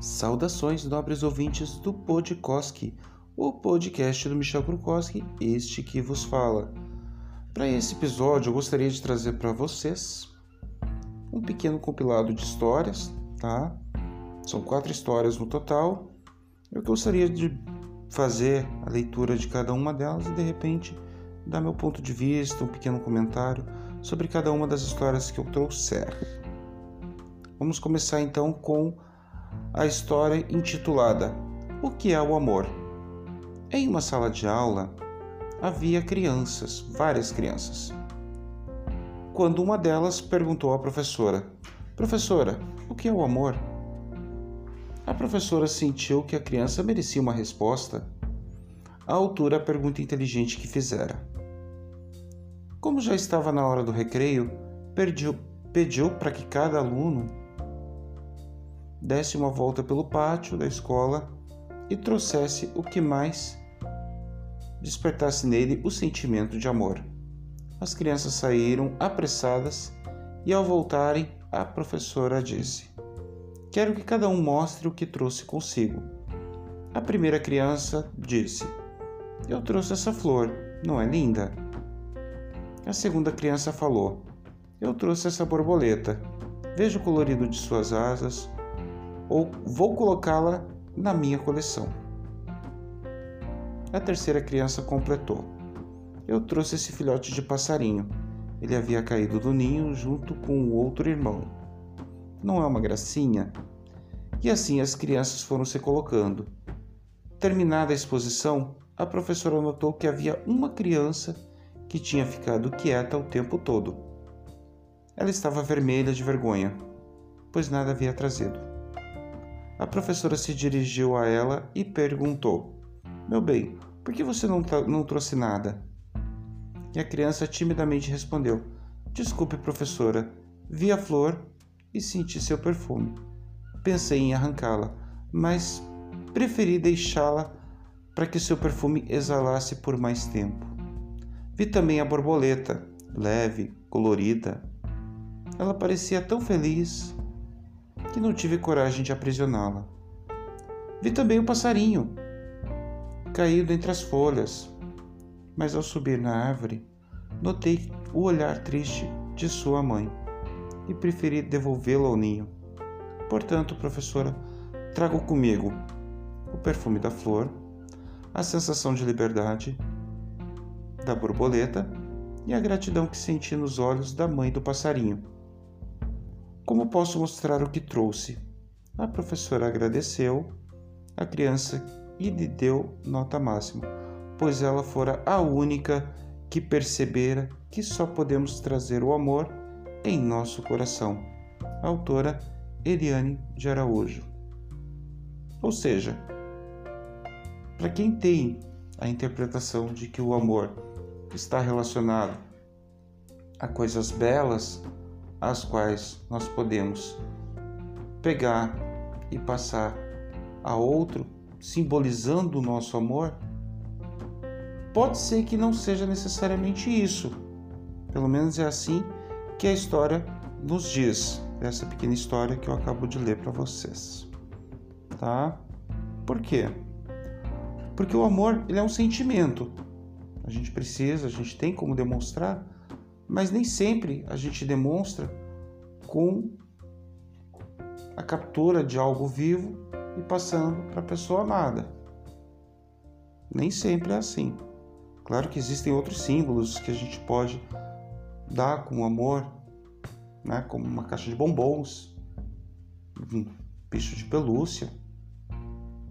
Saudações, nobres ouvintes do PodCoski, o podcast do Michel Krukowski, este que vos fala. Para esse episódio, eu gostaria de trazer para vocês um pequeno compilado de histórias, tá? São 4 histórias no total. Eu gostaria de fazer a leitura de cada uma delas e, de repente, dar meu ponto de vista, um pequeno comentário sobre cada uma das histórias que eu trouxer. Vamos começar então com a história intitulada O que é o amor? Em uma sala de aula havia crianças, várias crianças. Quando uma delas perguntou à professora: "Professora, o que é o amor?" A professora sentiu que a criança merecia uma resposta à altura da pergunta inteligente que fizera. Como já estava na hora do recreio, pediu para que cada aluno desse uma volta pelo pátio da escola e trouxesse o que mais despertasse nele o sentimento de amor. As crianças saíram apressadas e, ao voltarem, a professora disse: "Quero que cada um mostre o que trouxe consigo." A primeira criança disse: "Eu trouxe essa flor, não é linda?" A segunda criança falou: "Eu trouxe essa borboleta, veja o colorido de suas asas, ou vou colocá-la na minha coleção." A terceira criança completou: "Eu trouxe esse filhote de passarinho, ele havia caído do ninho junto com o outro irmão. Não é uma gracinha?" E assim as crianças foram se colocando. Terminada a exposição, a professora notou que havia uma criança que tinha ficado quieta o tempo todo. Ela estava vermelha de vergonha, pois nada havia trazido. A professora se dirigiu a ela e perguntou: "Meu bem, por que você não trouxe nada?" E a criança timidamente respondeu: "Desculpe, professora, vi a flor e senti seu perfume. Pensei em arrancá-la, mas preferi deixá-la para que seu perfume exalasse por mais tempo. Vi também a borboleta, leve, colorida. Ela parecia tão feliz que não tive coragem de aprisioná-la. Vi também o passarinho, caído entre as folhas, mas ao subir na árvore, notei o olhar triste de sua mãe e preferi devolvê-lo ao ninho. Portanto, professora, trago comigo o perfume da flor, a sensação de liberdade da borboleta e a gratidão que senti nos olhos da mãe do passarinho. Como posso mostrar o que trouxe?" A professora agradeceu a criança e lhe deu nota máxima, pois ela fora a única que percebera que só podemos trazer o amor em nosso coração. Autora Eliane de Araújo. Ou seja, para quem tem a interpretação de que o amor está relacionado a coisas belas, as quais nós podemos pegar e passar a outro, simbolizando o nosso amor, pode ser que não seja necessariamente isso. Pelo menos é assim que a história nos diz, essa pequena história que eu acabo de ler para vocês. Tá? Por quê? Porque o amor, ele é um sentimento. A gente tem como demonstrar, mas nem sempre a gente demonstra com a captura de algo vivo e passando para a pessoa amada. Nem sempre é assim. Claro que existem outros símbolos que a gente pode dar com o amor, né? Como uma caixa de bombons, um bicho de pelúcia,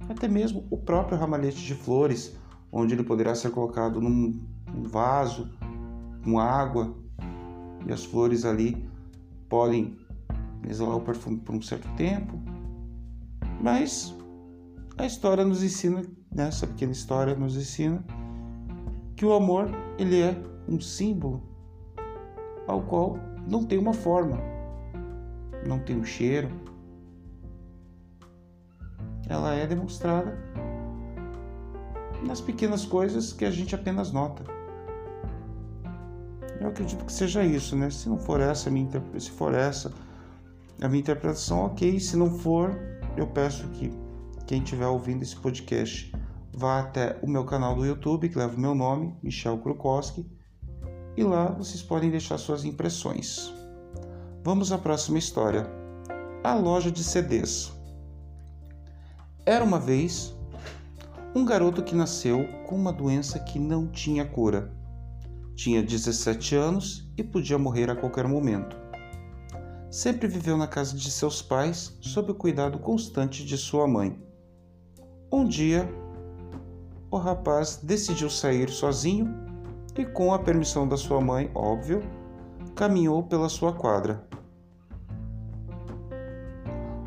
até mesmo o próprio ramalhete de flores, onde ele poderá ser colocado num vaso com água, e as flores ali podem exalar o perfume por um certo tempo. Mas a história nos ensina, nessa pequena história nos ensina, que o amor, ele é um símbolo ao qual não tem uma forma, não tem um cheiro. Ela é demonstrada nas pequenas coisas que a gente apenas nota. Eu acredito que seja isso, né? Se for essa a minha interpretação, ok. Se não for, eu peço que quem estiver ouvindo esse podcast vá até o meu canal do YouTube, que leva o meu nome, Michel Krukowski, e lá vocês podem deixar suas impressões. Vamos à próxima história. A loja de CDs. Era uma vez um garoto que nasceu com uma doença que não tinha cura. Tinha 17 anos e podia morrer a qualquer momento. Sempre viveu na casa de seus pais, sob o cuidado constante de sua mãe. Um dia, o rapaz decidiu sair sozinho e, com a permissão da sua mãe, óbvio, caminhou pela sua quadra,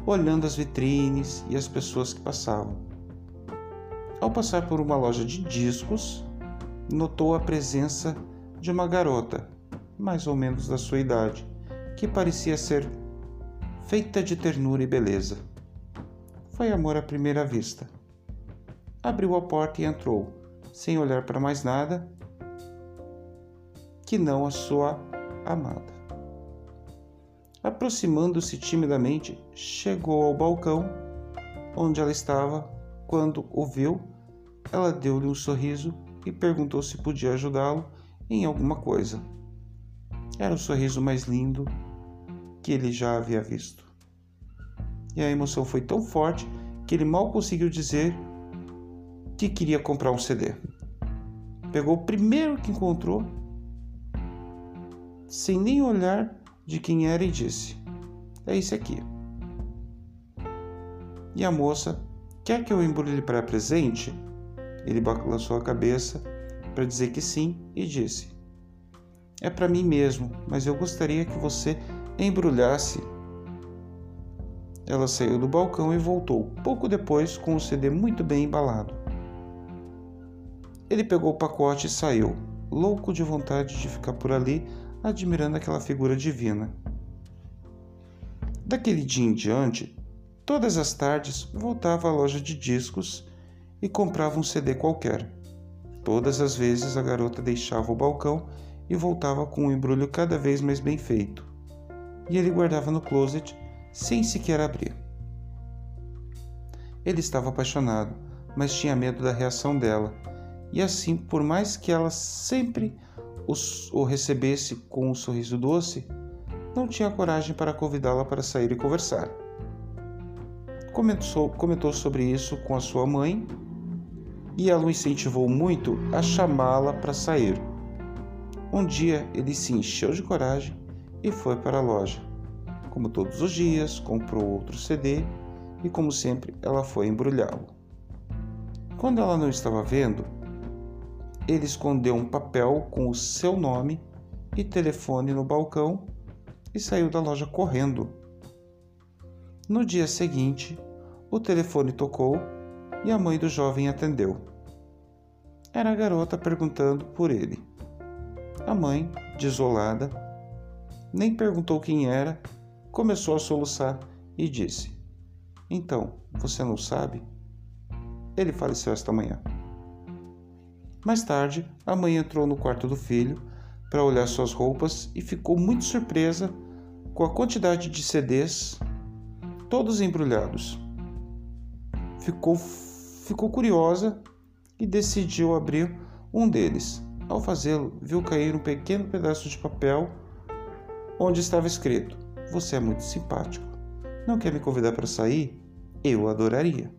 olhando as vitrines e as pessoas que passavam. Ao passar por uma loja de discos, notou a presença de uma garota, mais ou menos da sua idade, que parecia ser feita de ternura e beleza. Foi amor à primeira vista. Abriu a porta e entrou, sem olhar para mais nada que não a sua amada. Aproximando-se timidamente, chegou ao balcão onde ela estava. Quando o viu, ela deu-lhe um sorriso e perguntou se podia ajudá-lo em alguma coisa. Era o sorriso mais lindo que ele já havia visto. E a emoção foi tão forte que ele mal conseguiu dizer que queria comprar um CD. Pegou o primeiro que encontrou, sem nem olhar de quem era, e disse: "É esse aqui." E a moça: "Quer que eu embrulhe para presente?" Ele balançou a cabeça para dizer que sim e disse: "É para mim mesmo, mas eu gostaria que você embrulhasse." Ela saiu do balcão e voltou, pouco depois, com o CD muito bem embalado. Ele pegou o pacote e saiu, louco de vontade de ficar por ali, admirando aquela figura divina. Daquele dia em diante, todas as tardes voltava à loja de discos e comprava um CD qualquer. Todas as vezes a garota deixava o balcão e voltava com um embrulho cada vez mais bem feito, e ele guardava no closet sem sequer abrir. Ele estava apaixonado, mas tinha medo da reação dela, e assim, por mais que ela sempre o recebesse com um sorriso doce, não tinha coragem para convidá-la para sair e conversar. Comentou sobre isso com a sua mãe, e ela o incentivou muito a chamá-la para sair. Um dia ele se encheu de coragem e foi para a loja. Como todos os dias, comprou outro CD e, como sempre, ela foi embrulhá-lo. Quando ela não estava vendo, ele escondeu um papel com o seu nome e telefone no balcão e saiu da loja correndo. No dia seguinte, o telefone tocou e a mãe do jovem atendeu. Era a garota perguntando por ele. A mãe, desolada, nem perguntou quem era, começou a soluçar e disse: "Então, você não sabe? Ele faleceu esta manhã." Mais tarde, a mãe entrou no quarto do filho para olhar suas roupas e ficou muito surpresa com a quantidade de CDs, todos embrulhados. Ficou curiosa e decidiu abrir um deles. Ao fazê-lo, viu cair um pequeno pedaço de papel onde estava escrito: "Você é muito simpático. Não quer me convidar para sair? Eu adoraria."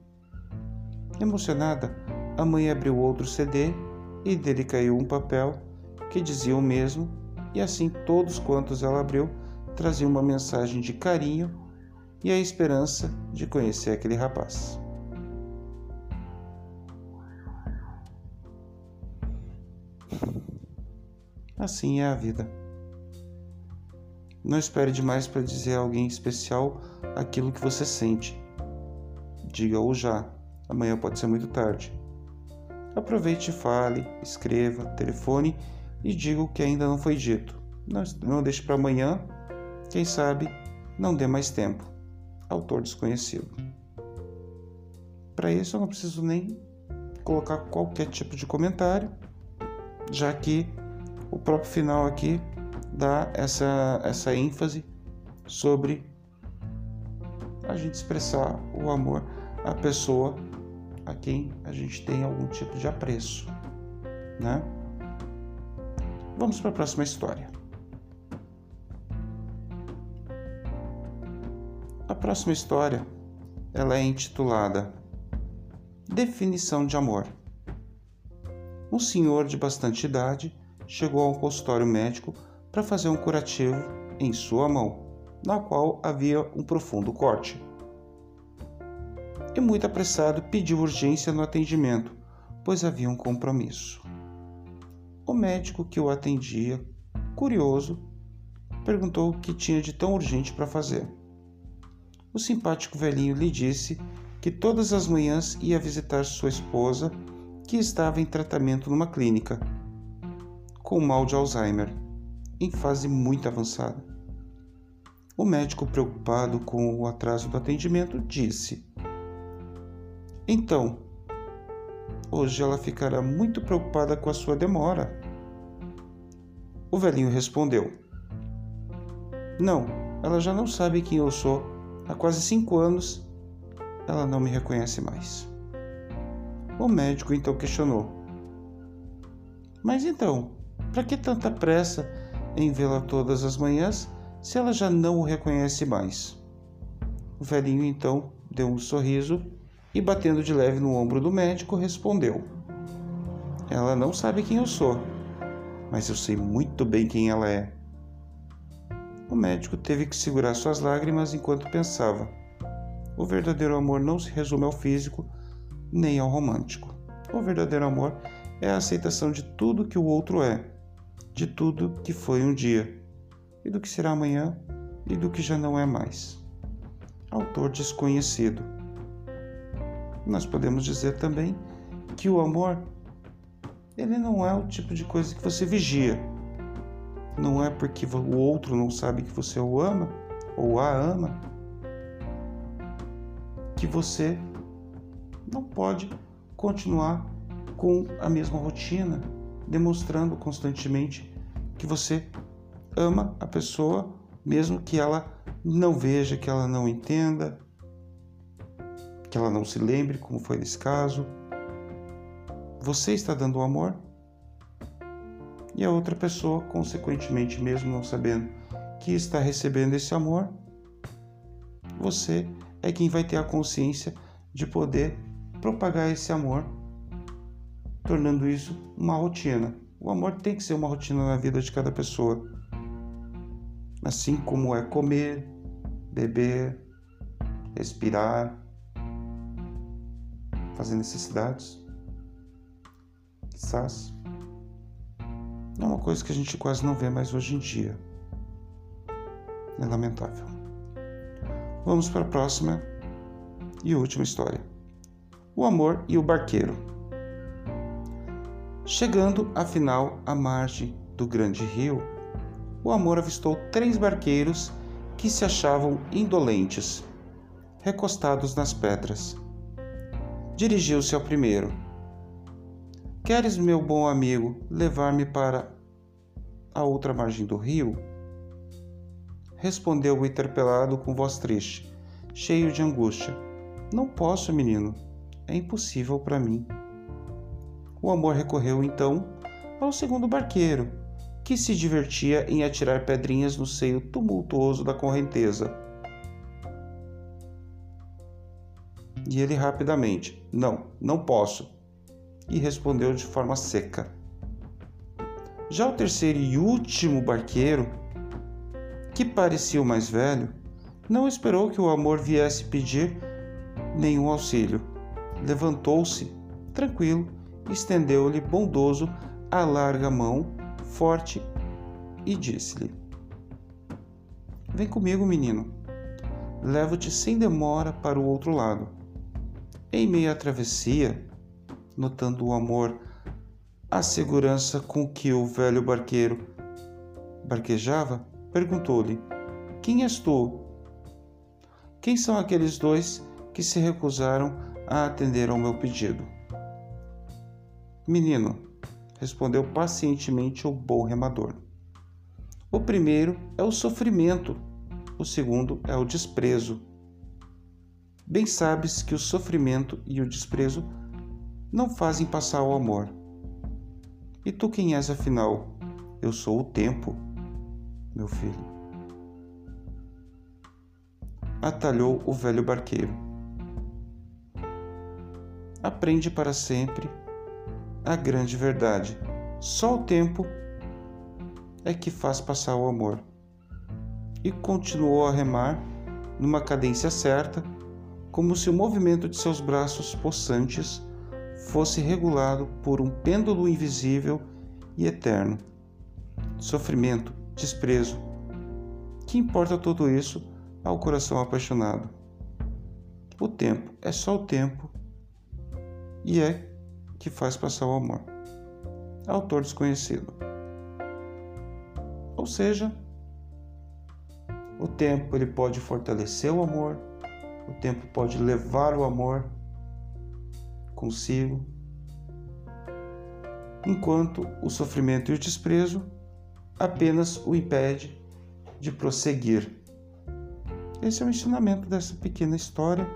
Emocionada, a mãe abriu outro CD e dele caiu um papel que dizia o mesmo, e assim todos quantos ela abriu traziam uma mensagem de carinho e a esperança de conhecer aquele rapaz. Assim é a vida. Não espere demais para dizer a alguém especial aquilo que você sente. Diga-o já, amanhã pode ser muito tarde. Aproveite e fale, escreva, telefone e diga o que ainda não foi dito. Não deixe para amanhã, quem sabe não dê mais tempo. Autor desconhecido. Para isso eu não preciso nem colocar qualquer tipo de comentário, já que o próprio final aqui dá essa ênfase sobre a gente expressar o amor à pessoa a quem a gente tem algum tipo de apreço, né? Vamos para a próxima história. A próxima história, ela é intitulada Definição de Amor. Um senhor de bastante idade chegou a um consultório médico para fazer um curativo em sua mão, na qual havia um profundo corte. E muito apressado pediu urgência no atendimento, pois havia um compromisso. O médico que o atendia, curioso, perguntou o que tinha de tão urgente para fazer. O simpático velhinho lhe disse que todas as manhãs ia visitar sua esposa, que estava em tratamento numa clínica, com mal de Alzheimer, em fase muito avançada. O médico, preocupado com o atraso do atendimento, disse: "Então, hoje ela ficará muito preocupada com a sua demora." O velhinho respondeu: "Não, ela já não sabe quem eu sou. Há quase 5 anos, ela não me reconhece mais." O médico então questionou: "Mas então, para que tanta pressa em vê-la todas as manhãs, se ela já não o reconhece mais?" O velhinho então deu um sorriso e, batendo de leve no ombro do médico, respondeu: "Ela não sabe quem eu sou, mas eu sei muito bem quem ela é." O médico teve que segurar suas lágrimas enquanto pensava: o verdadeiro amor não se resume ao físico, nem ao romântico. O verdadeiro amor é a aceitação de tudo que o outro é, de tudo que foi um dia, e do que será amanhã, e do que já não é mais. Autor desconhecido. Nós podemos dizer também que o amor, ele não é o tipo de coisa que você vigia. Não é porque o outro não sabe que você o ama ou a ama que você não pode continuar com a mesma rotina, demonstrando constantemente que você ama a pessoa, mesmo que ela não veja, que ela não entenda, que ela não se lembre, como foi nesse caso. Você está dando o amor e a outra pessoa, consequentemente, mesmo não sabendo que está recebendo esse amor, você é quem vai ter a consciência de poder propagar esse amor, tornando isso uma rotina. O amor tem que ser uma rotina na vida de cada pessoa, assim como é comer, beber, respirar, fazer necessidades, quizás. É uma coisa que a gente quase não vê mais hoje em dia. É lamentável. Vamos para a próxima e última história. O amor e o barqueiro. Chegando, afinal, à margem do grande rio, o amor avistou 3 barqueiros que se achavam indolentes, recostados nas pedras. Dirigiu-se ao primeiro: "Queres, meu bom amigo, levar-me para a outra margem do rio?" Respondeu o interpelado com voz triste, cheio de angústia: "Não posso, menino. É impossível para mim." O amor recorreu, então, ao segundo barqueiro, que se divertia em atirar pedrinhas no seio tumultuoso da correnteza. E ele rapidamente: Não posso." E respondeu de forma seca. Já o terceiro e último barqueiro, que parecia o mais velho, não esperou que o amor viesse pedir nenhum auxílio. Levantou-se, tranquilo, estendeu-lhe bondoso a larga mão, forte, e disse-lhe: "Vem comigo, menino. Levo-te sem demora para o outro lado." Em meio à travessia, notando o amor a segurança com que o velho barqueiro barquejava, perguntou-lhe: "Quem és tu? Quem são aqueles dois que se recusaram a atender ao meu pedido?" "Menino", respondeu pacientemente o bom remador, "o primeiro é o sofrimento, o segundo é o desprezo. Bem sabes que o sofrimento e o desprezo não fazem passar o amor. E tu quem és afinal? Eu sou o tempo, meu filho. Atalhou o velho barqueiro. Aprende para sempre a grande verdade. Só o tempo é que faz passar o amor. E continuou a remar numa cadência certa, como se o movimento de seus braços possantes fosse regulado por um pêndulo invisível e eterno. Sofrimento, desprezo. Que importa tudo isso ao coração apaixonado? O tempo é só o tempo e é que faz passar o amor. Autor desconhecido. Ou seja, o tempo ele pode fortalecer o amor, o tempo pode levar o amor consigo, enquanto o sofrimento e o desprezo apenas o impede de prosseguir. Esse é o ensinamento dessa pequena história,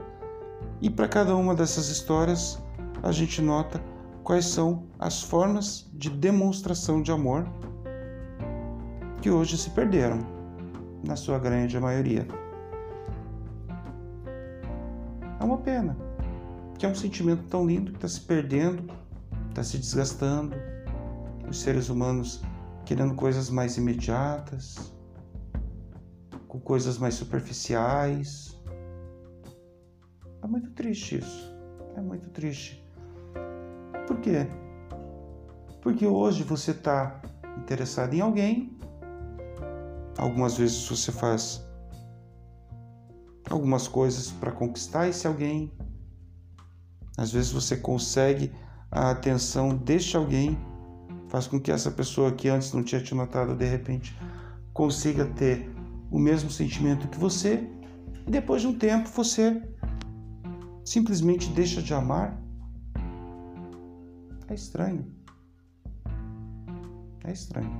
e para cada uma dessas histórias a gente nota quais são as formas de demonstração de amor que hoje se perderam, na sua grande maioria. É uma pena, que é um sentimento tão lindo que está se perdendo, está se desgastando, os seres humanos querendo coisas mais imediatas, com coisas mais superficiais. É muito triste isso, é muito triste. Por quê? Porque hoje você está interessado em alguém. Algumas vezes você faz algumas coisas para conquistar esse alguém. Às vezes você consegue a atenção deste alguém, faz com que essa pessoa que antes não tinha te notado, de repente, consiga ter o mesmo sentimento que você. E depois de um tempo você simplesmente deixa de amar. É estranho. É estranho.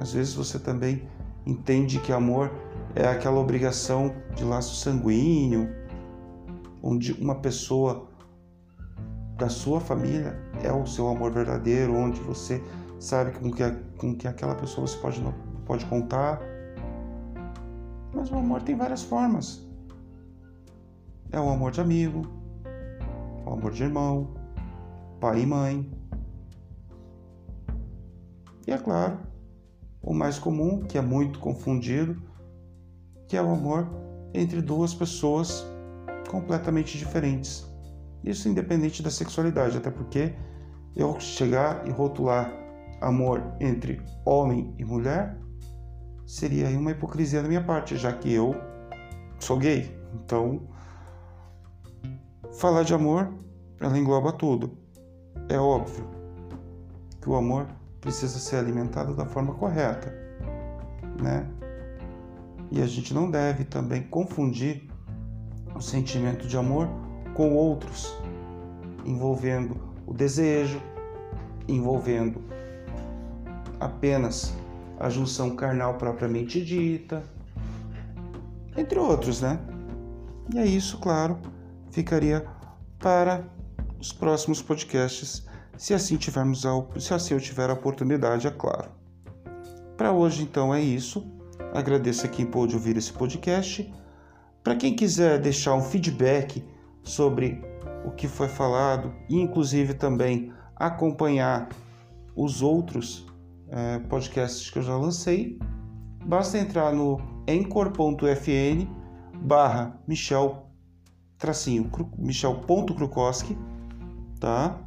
Às vezes você também entende que amor é aquela obrigação de laço sanguíneo, onde uma pessoa da sua família é o seu amor verdadeiro, onde você sabe com que aquela pessoa você pode contar. Mas o amor tem várias formas. É o amor de amigo, o amor de irmão, pai e mãe. E é claro, o mais comum, que é muito confundido, que é o amor entre duas pessoas completamente diferentes. Isso independente da sexualidade, até porque eu chegar e rotular amor entre homem e mulher seria uma hipocrisia da minha parte, já que eu sou gay. Então, falar de amor, ela engloba tudo. É óbvio que o amor precisa ser alimentado da forma correta, né? E a gente não deve também confundir o sentimento de amor com outros, envolvendo o desejo, envolvendo apenas a junção carnal propriamente dita, entre outros, né? E é isso, claro, ficaria para os próximos podcasts, se assim eu tiver a oportunidade, é claro. Para hoje, então, é isso. Agradeço a quem pôde ouvir esse podcast. Para quem quiser deixar um feedback sobre o que foi falado, e inclusive também acompanhar os outros podcasts que eu já lancei, basta entrar no anchor.fn/michel-krukowski, tá?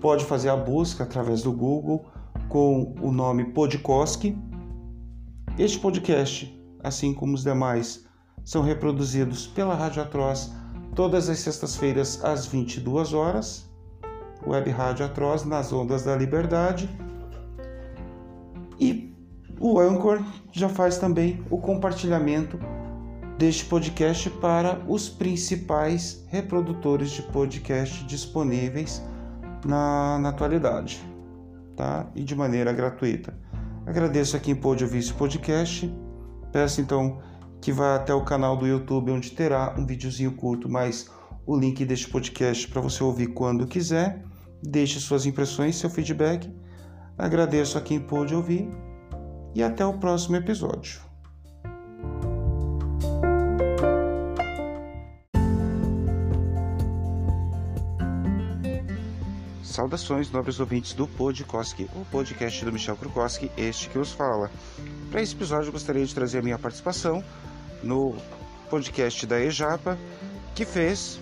Pode fazer a busca através do Google com o nome PodCoski. Este podcast, assim como os demais, são reproduzidos pela Rádio Atroz todas as sextas-feiras às 22 horas. Web Rádio Atroz nas ondas da liberdade. E o Anchor já faz também o compartilhamento deste podcast para os principais reprodutores de podcast disponíveis na atualidade, tá? E de maneira gratuita. Agradeço a quem pôde ouvir esse podcast. Peço então que vai até o canal do YouTube, onde terá um videozinho curto, mas o link deste podcast para você ouvir quando quiser. Deixe suas impressões, seu feedback. Agradeço a quem pôde ouvir e até o próximo episódio. Saudações, nobres ouvintes do PodCoski, o podcast do Michel Krukowski, este que os fala. Para esse episódio, eu gostaria de trazer a minha participação no podcast da EJAPA, que fez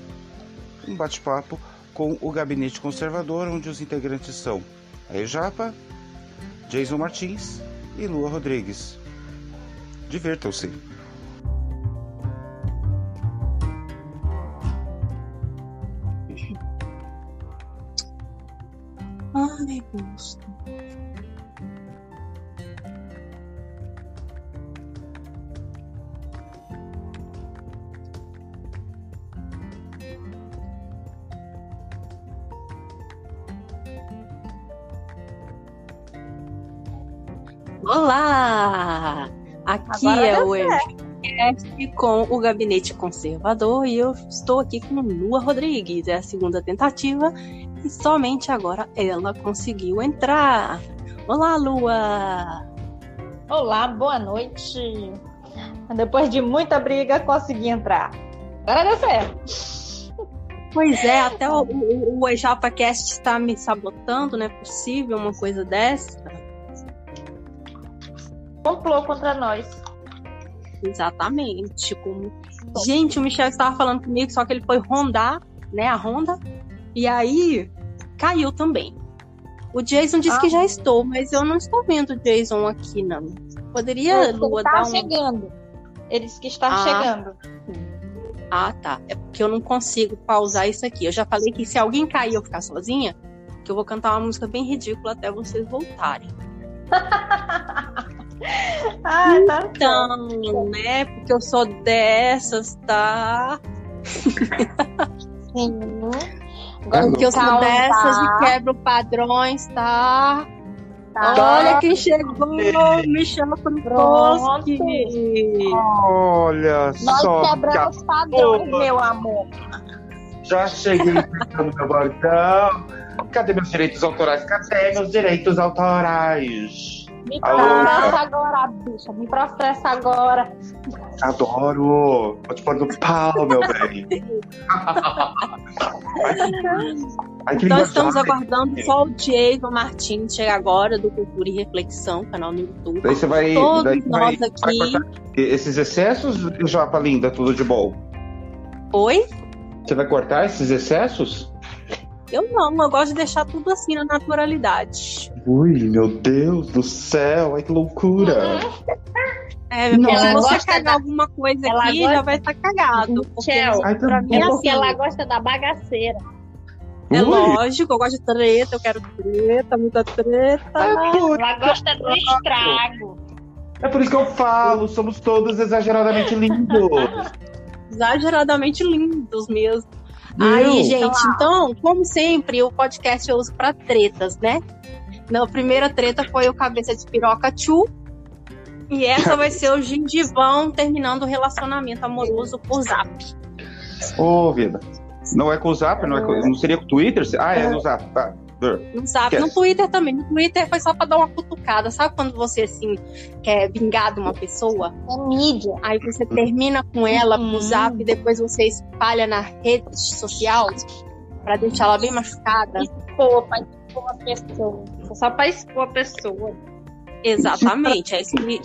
um bate-papo com o Gabinete Conservador, onde os integrantes são a EJAPA, Jason Martins e Lua Rodrigues. Divirtam-se! Ai, gosto. Olá! Aqui agora é o EdQuest com o Gabinete Conservador e eu estou aqui com Lua Rodrigues. É a segunda tentativa e somente agora ela conseguiu entrar. Olá, Lua! Olá, boa noite! Depois de muita briga, consegui entrar. Agora deu certo! Pois é, até o EJAPAcast está me sabotando, não é possível uma coisa dessa? Complô contra nós. Exatamente. Como... Gente, o Michel estava falando comigo, só que ele foi rondar, né, a ronda, e aí caiu também. O Jason disse que já estou, mas eu não estou vendo o Jason aqui, não. Poderia, Lua, dar um... Ele está chegando. Ele disse que está chegando. Ah, tá. É porque eu não consigo pausar isso aqui. Eu já falei que se alguém cair e eu ficar sozinha, que eu vou cantar uma música bem ridícula até vocês voltarem. Ah, tá. Então, né? Porque eu sou dessas, tá? Sim. Agora porque eu sou dessas e quebro padrões, tá? Olha quem chegou, Michel Krukowski. Olha só. Nós quebramos os padrões, meu amor. Já cheguei no meu bordão. Cadê meus direitos autorais? Cadê meus direitos autorais? Me processa agora, bicha. Me processa agora. Adoro. Vou te pôr no pau, meu bem. Nós estamos aguardando só o Diego Martins chegar agora do Cultura e Reflexão, canal no YouTube. Daí você vai, todos daí nós vai, aqui. Vai esses excessos, Japa linda, tudo de bom. Oi? Você vai cortar esses excessos? Eu não, eu gosto de deixar tudo assim, na naturalidade. Ui, meu Deus do céu, ai que loucura. É, não, ela se você gosta cagar alguma coisa ela aqui, gosta... já vai estar cagado. Michel, ai, pra mim é assim, ela gosta da bagaceira. É lógico, eu gosto de treta, eu quero treta, muita treta. Ela gosta do estrago. É por isso que eu falo, somos todos exageradamente lindos. Exageradamente lindos mesmo. Aí, gente, então, como sempre, o podcast eu uso pra tretas, né? A primeira treta foi o Cabeça de Piroca Tchu. E essa vai ser o gengivão terminando o relacionamento amoroso por Zap. Ô, vida. Não é com o Zap? Não seria com o Twitter? Ah, é no Zap, tá. No Zap, no Twitter também. No Twitter foi só pra dar uma cutucada. Sabe quando você, assim, quer vingar de uma pessoa? É mídia. Aí você termina com ela pro Zap e depois você espalha na rede social pra deixar ela bem machucada. Pra expor a pessoa. Só pra expor a pessoa. Exatamente, é isso mesmo.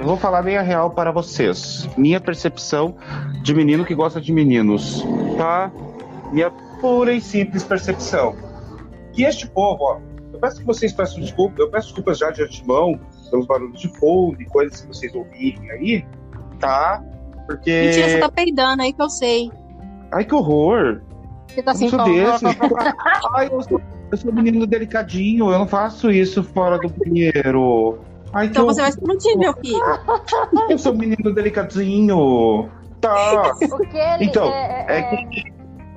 Eu vou falar bem a real para vocês. Minha percepção de menino que gosta de meninos, tá? Minha pura e simples percepção. E este povo, ó, eu peço que vocês peçam desculpas, eu peço desculpas já de antemão pelos barulhos de fundo e coisas que vocês ouvirem aí, tá? Porque... Mentira, você tá peidando aí que eu sei. Ai, que horror! Você tá sem falar. Ai, eu sou um menino delicadinho, eu não faço isso fora do banheiro. Ai, então você vai explodir, meu filho. Eu sou um menino delicadinho. Tá. Porque ele então,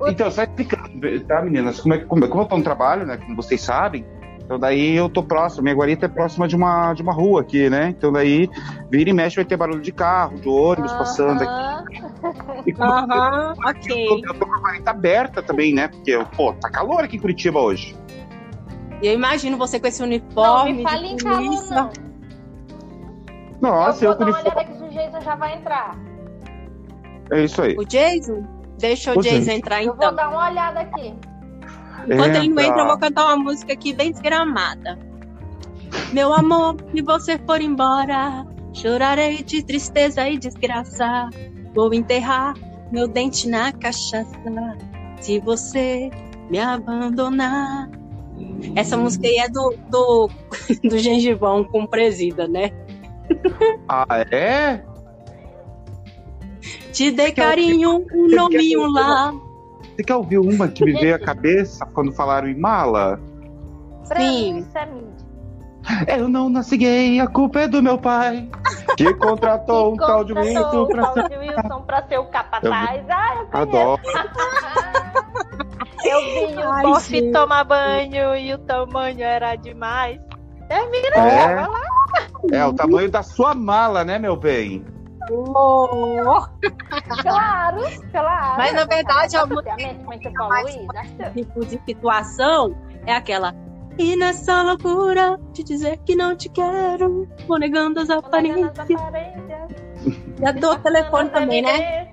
Então, só explicando, tá, meninas? Como eu tô no trabalho, né? Como vocês sabem, Então daí eu tô próximo, minha guarita é próxima de uma rua aqui, né? Então daí vira e mexe vai ter barulho de carro, de ônibus passando aqui. Eu tô com a guarita aberta também, né? Porque, pô, tá calor aqui em Curitiba hoje. E eu imagino você com esse uniforme. Não, me fala em calor, não. Nossa, eu com uniforme. Olhada que o Jason já vai entrar. É isso aí. O Jason? Deixa o Jason entrar então. Eu vou dar uma olhada aqui. Enquanto ele não entra, eu vou cantar uma música aqui bem desgramada. Meu amor, se você for embora, chorarei de tristeza e desgraça. Vou enterrar meu dente na cachaça se você me abandonar. Essa música aí é do Gengivão com Presida, né? Ah, é? Te dei carinho, um nominho lá. Você quer ouvir uma que me veio à cabeça quando falaram em mala? Sim. Eu não nasci gay, a culpa é do meu pai, que contratou um tal de Wilson pra ser o capataz. Eu adoro. Eu vi o Boff tomar banho e o tamanho era demais. Vai lá. É o tamanho da sua mala, né, meu bem? Oh. Claro. Mas na verdade é um tipo de situação é aquela. E nessa loucura de dizer que não te quero, vou negando as aparências. E a do telefone também, né?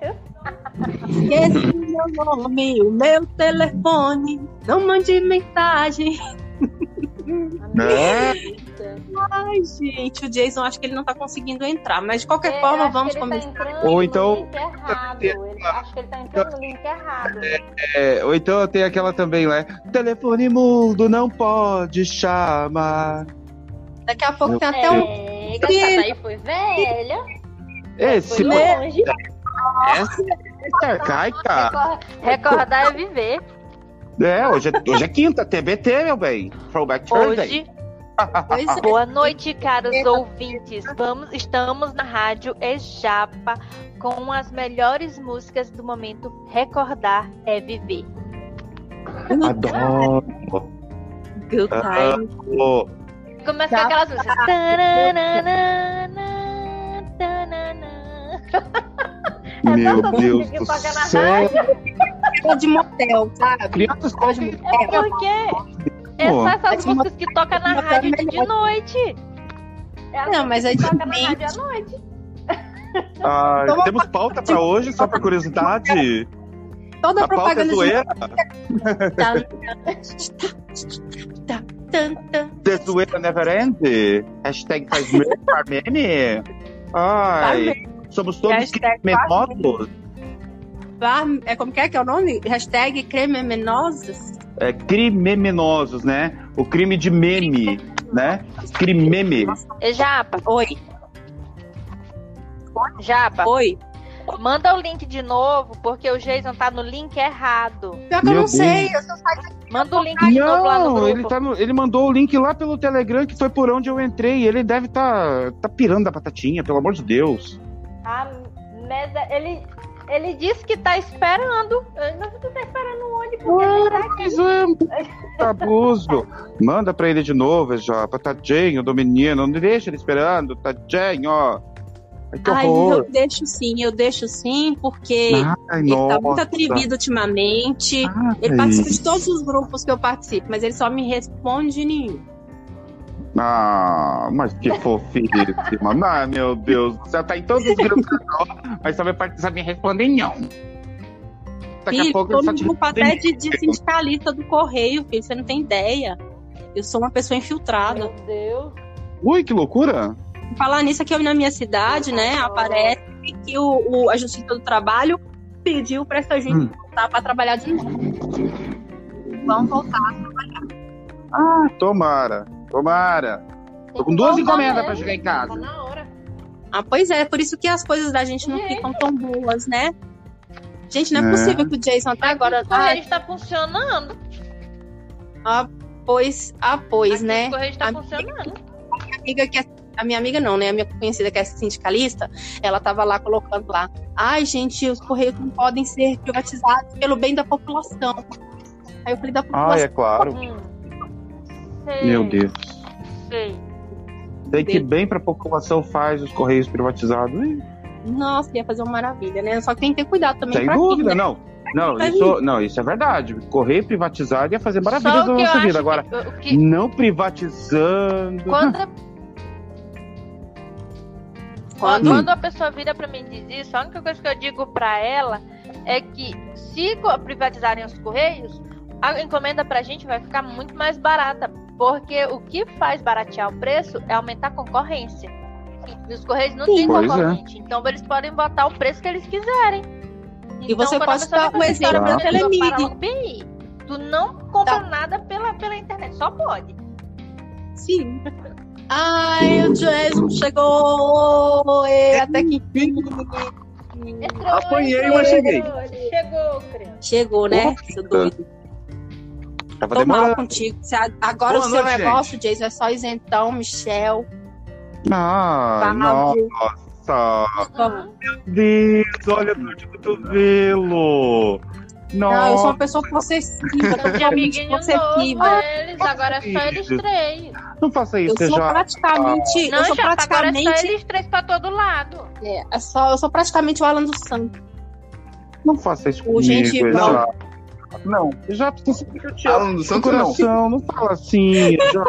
Esqueci meu nome, o meu telefone, não mande mensagem. Ai, gente, o Jason, acho que ele não tá conseguindo entrar, mas de qualquer forma, vamos começar. Ou então. Acho que ele tá entrando no link errado. Ou então tem aquela também, né? Telefone imundo não pode chamar. Daqui a pouco tem até um. Essa daí foi velha. Esse foi longe. Essa é arcaica. Recordar é viver. Hoje é quinta, TBT, meu bem. Throwback Thursday. Boa noite, caros ouvintes. Estamos na rádio EJAPA com as melhores músicas do momento. Recordar é viver. Adoro. Good time. Começa com aquelas músicas. Meu Deus do céu. De motel, sabe? Crianças gostam de motel. Porque essas músicas que tocam na rádio de noite. Não, mas aí toca na rádio à noite. Ah, temos pauta pra hoje, só pra curiosidade. Toda a propaganda de zoeira never end. Hashtag faz meme pra meme. Ai, somos todos cremosos. Como que é o nome? Hashtag crememenosos? É, crimemenosos, né? O crime de meme, né? Crimeme. Japa, oi. Japa, oi. Manda o link de novo, porque o Jason tá no link errado. Pior que eu não sei. Eu só saio daqui. Manda o link de novo lá no grupo. Ele mandou o link lá pelo Telegram, que foi por onde eu entrei. Ele deve tá pirando da batatinha, pelo amor de Deus. Ah, mas ele disse que tá esperando. Mas tu tá esperando onde? Porque ele tá aqui. Abuso. Manda pra ele de novo, Japa. Tadinho do menino. Não deixa ele esperando. Tadinho, ó. Ai, eu deixo sim, porque ele tá muito atrevido ultimamente. Ele participa de todos os grupos que eu participo, mas ele só me responde nenhum. Ah, mas que fofíssima. Ah, meu Deus, você tá em todos os grupos, mas só me respondem não. Daqui a pouco eu só te respondo até de sindicalista do Correio, filho, você não tem ideia. Eu sou uma pessoa infiltrada. Meu Deus. Ui, que loucura. Falar nisso aqui na minha cidade, né, aparece que a Justiça do Trabalho pediu para essa gente voltar para trabalhar de novo. Vão voltar a trabalhar. Ah, tomara. Tô com duas encomendas para chegar em casa. Tá na hora. Ah, pois é, por isso que as coisas da gente não ficam tão boas, né? Gente, não é possível que o Jason até agora... A gente tá funcionando. Pois, né? A gente tá funcionando. A minha amiga não, né? A minha conhecida que é sindicalista, ela tava lá colocando lá. Ai, gente, os Correios não podem ser privatizados pelo bem da população. Aí eu falei da população. Ah, é claro. Sei. Meu Deus. Sei. Sei que bem pra população faz os Correios privatizados. Nossa, ia fazer uma maravilha, né? Só que tem que ter cuidado também. Sem dúvida, aqui, né? Não, isso é verdade. Correio privatizado ia fazer maravilha da nossa vida. Agora, que... não privatizando... Quando a pessoa vira pra mim dizer isso, a única coisa que eu digo pra ela é que se privatizarem os Correios, a encomenda pra gente vai ficar muito mais barata. Porque o que faz baratear o preço é aumentar a concorrência. E os Correios não têm concorrente. É. Então eles podem botar o preço que eles quiserem. E então, você pode dar um exemplo da Telemig. Tu não compra nada pela internet, só pode. Sim. Ai, o Jason chegou! Até que enfim. Apanhei, mas cheguei. Chegou, criança. Chegou, né? Seu doido. Tava demorando. Contigo. Agora boa o seu noite, negócio, gente. Jason, é só isentão, Michel. Ah, nossa. Meu Deus, olha o de cotovelo. Nossa. Não, eu sou uma pessoa possessiva, tô de amiguinho possessiva. Novo, eles, agora é só eles três. Não faça isso, eu sou já... praticamente... Não, eu sou já, praticamente... agora é só eles três pra todo lado. Eu sou praticamente o Alan dos Santos. Não faça isso comigo, gente, não, já precisa que eu te amo. Não fala assim. Eu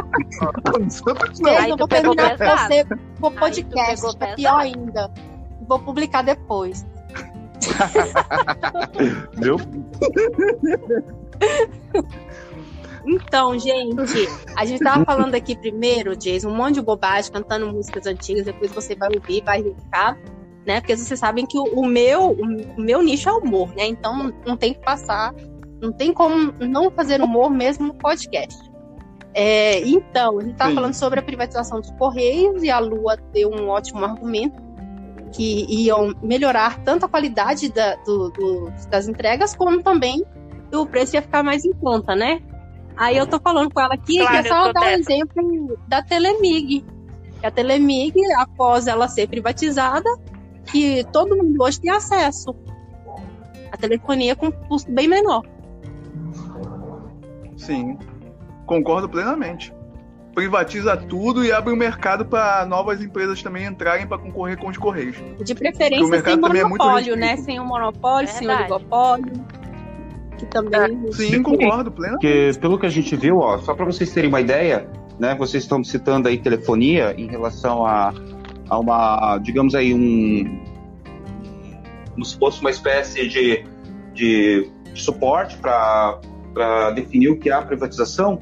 vou terminar com você com podcast, tá pior ainda. Vou publicar depois. Meu... Então, gente, a gente tava falando aqui primeiro, Jason, um monte de bobagem, cantando músicas antigas, depois você vai ouvir, vai ficar, né? Porque vocês sabem que o meu nicho é humor, né? Então não tem que passar, não tem como não fazer humor mesmo no podcast. Então, a gente tava falando sobre a privatização dos Correios e a Lua deu um ótimo argumento que iam melhorar tanto a qualidade das entregas, como também o preço ia ficar mais em conta, né? Aí eu tô falando com ela aqui, claro, que é só dar um exemplo da Telemig. A Telemig, após ela ser privatizada, que todo mundo hoje tem acesso à telefonia com um custo bem menor. Sim, concordo plenamente. Privatiza tudo e abre o mercado para novas empresas também entrarem para concorrer com os Correios. De preferência sem monopólio, né? Sem o monopólio, sem o oligopólio. Que também... Sim, concordo plenamente. Porque, pelo que a gente viu, ó, só para vocês terem uma ideia, né? Vocês estão citando aí telefonia em relação a uma, digamos aí, como se fosse uma espécie de suporte para definir o que é a privatização.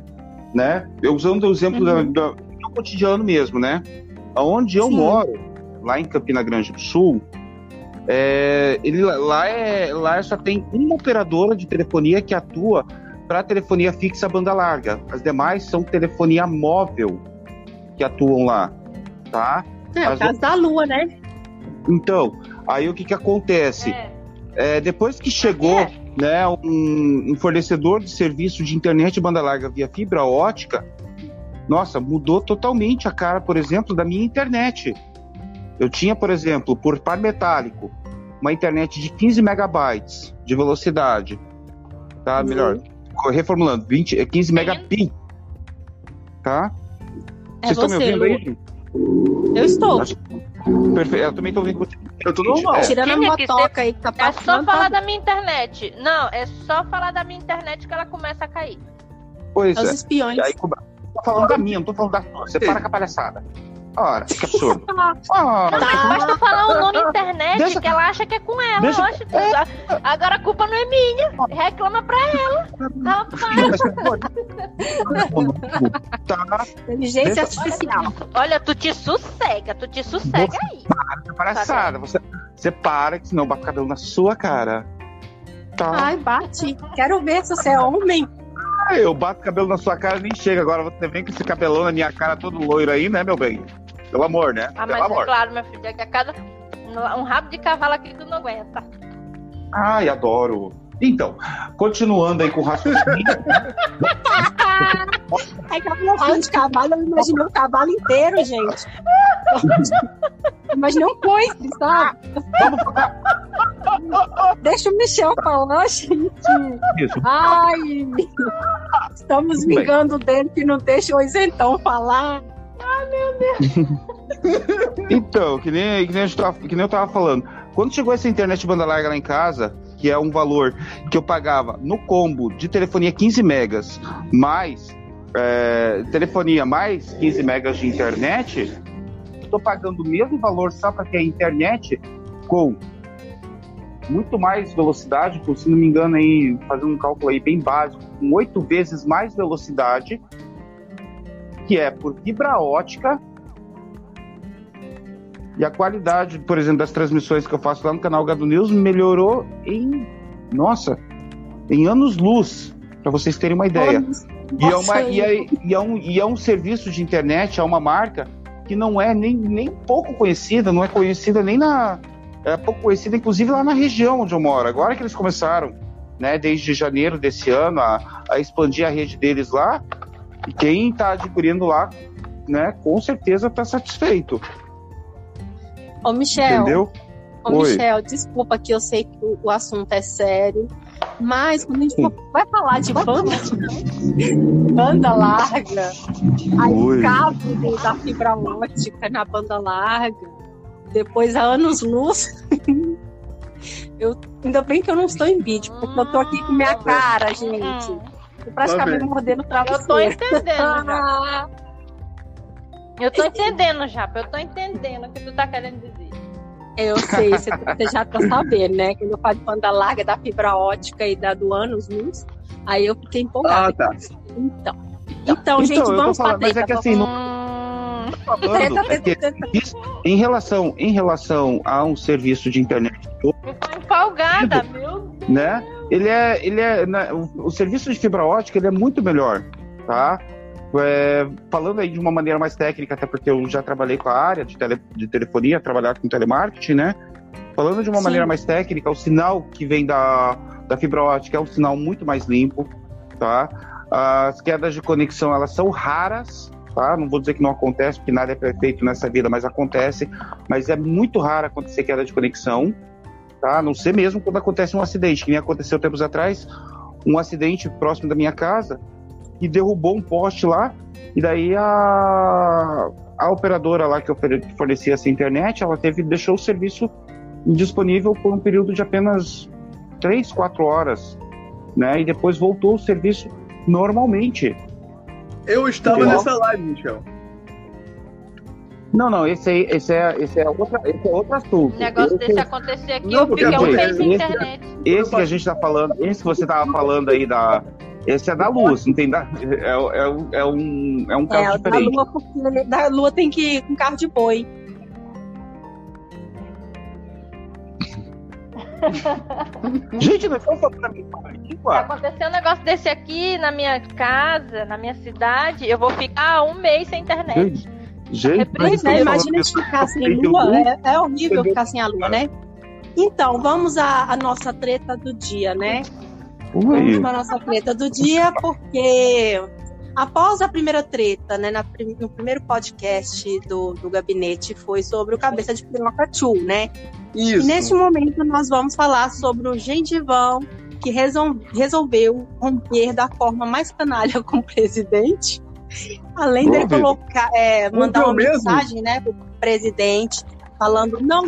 Né? Eu usando o exemplo do cotidiano mesmo, né? Onde eu moro, lá em Campina Grande do Sul, lá só tem uma operadora de telefonia que atua para telefonia fixa banda larga. As demais são telefonia móvel que atuam lá, tá? É o caso da Lua, né? Então, aí o que acontece? Depois que chegou... Né, um fornecedor de serviço de internet banda larga via fibra ótica, nossa, mudou totalmente a cara, por exemplo, da minha internet. Eu tinha, por exemplo, por par metálico, uma internet de 15 megabytes de velocidade, tá? Melhor, reformulando, 15 megabits, tá? Vocês estão me ouvindo aí? Eu estou. Perfeito, eu também tô ouvindo. Eu tô normal. Tirando a motoca aí que tá passando. É só falar da minha internet. Não, é só falar da minha internet que ela começa a cair. Pois é. Os espiões. Aí, tô falando da minha, não tô falando da sua. Você para com a palhaçada. Ora, que absurdo. Não, mas basta falar o nome internet que ela acha que é com ela. Agora a culpa não é minha. Reclama pra ela. Rapaz. Inteligência artificial. Olha, tu te sossega aí. Para, palhaçada. Você para, que senão bate cada um na sua cara. Tá. Ai, bate. Quero ver se você é homem. Eu bato cabelo na sua cara e nem chega. Agora você vem com esse cabelão na minha cara todo loiro aí, né, meu bem? Pelo amor, né? Ah, mas amor. Claro, meu filho, é que a cada um rabo de cavalo aqui tu não aguenta. Ai, adoro. Então, continuando aí com o raciocínio. Ai, rabo de cavalo, eu imaginei um cavalo inteiro, gente. Imaginei um coice, sabe? Vamos focar. Deixa o Michel falar, gente. Isso. Ai, Estamos mingando dele que não deixa o isentão falar. Ah, meu Deus. Então, que nem eu tava falando. Quando chegou essa internet banda larga lá em casa, que é um valor que eu pagava no combo de telefonia 15 megas, mais telefonia mais 15 megas de internet, estou pagando o mesmo valor só para ter a internet com muito mais velocidade, se não me engano, aí, fazendo um cálculo aí bem básico, com 8 vezes mais velocidade, que é por fibra ótica. E a qualidade, por exemplo, das transmissões que eu faço lá no canal Gado News melhorou em anos-luz, para vocês terem uma ideia. E é um serviço de internet, é uma marca que não é nem pouco conhecida, não é conhecida nem na... É pouco conhecida, inclusive, lá na região onde eu moro. Agora que eles começaram, né, desde janeiro desse ano, a expandir a rede deles lá, e quem está adquirindo lá, né, com certeza está satisfeito. Ô, Michel, entendeu? Michel, desculpa que eu sei que o assunto é sério, mas quando a gente vai falar de banda larga, aí o cabo da fibra ótica na banda larga, depois há anos-luz, ainda bem que eu não estou em vídeo, porque eu estou aqui com minha cara, gente. Eu praticamente mordendo o travesseiro. Eu tô entendendo o que tu tá querendo dizer. Eu sei, você já tá sabendo, né? Quando eu falo de banda larga, da fibra ótica e da do anos-luz, aí eu fiquei empolgada. Ah, tá. Então gente, vamos falar. Mas é que assim, em relação a um serviço de internet, eu tô empolgada, meu Deus. Né? O serviço de fibra ótica, ele é muito melhor, tá? Falando aí de uma maneira mais técnica, até porque eu já trabalhei com a área de telefonia, trabalhar com telemarketing, né? Falando de uma maneira mais técnica, o sinal que vem da fibra ótica é um sinal muito mais limpo, tá? As quedas de conexão, elas são raras, tá? Não vou dizer que não acontece, porque nada é perfeito nessa vida, mas acontece. Mas é muito raro acontecer queda de conexão, tá? A não ser mesmo quando acontece um acidente, que nem aconteceu tempos atrás, um acidente próximo da minha casa, e derrubou um poste lá, e daí a operadora lá que fornecia essa internet, ela deixou o serviço indisponível por um período de apenas 3, 4 horas, né, e depois voltou o serviço normalmente. Eu estava nessa live, Michel. Não, esse é outro assunto. O negócio desse acontecer aqui, eu fiquei um mês sem internet. Esse que a gente tá falando, esse que você tava falando aí da... Esse é da Lua, não tem da... É um carro diferente. Da Lua tem que ir com carro de boi. Gente, não é só pra mim. Se acontecer um negócio desse aqui na minha casa, na minha cidade, eu vou ficar um mês sem internet. Gente, imagina ficar sem Lua. É horrível ficar sem a Lua, né? Então, vamos à nossa treta do dia, né? Vamos para a nossa treta do dia, porque após a primeira treta, né, no primeiro podcast do gabinete, foi sobre o Cabeça de Piroca, né? Isso. E neste momento nós vamos falar sobre o gengivão que resolveu romper da forma mais canalha com o presidente, além dele mandar uma mensagem, né, pro presidente, falando não...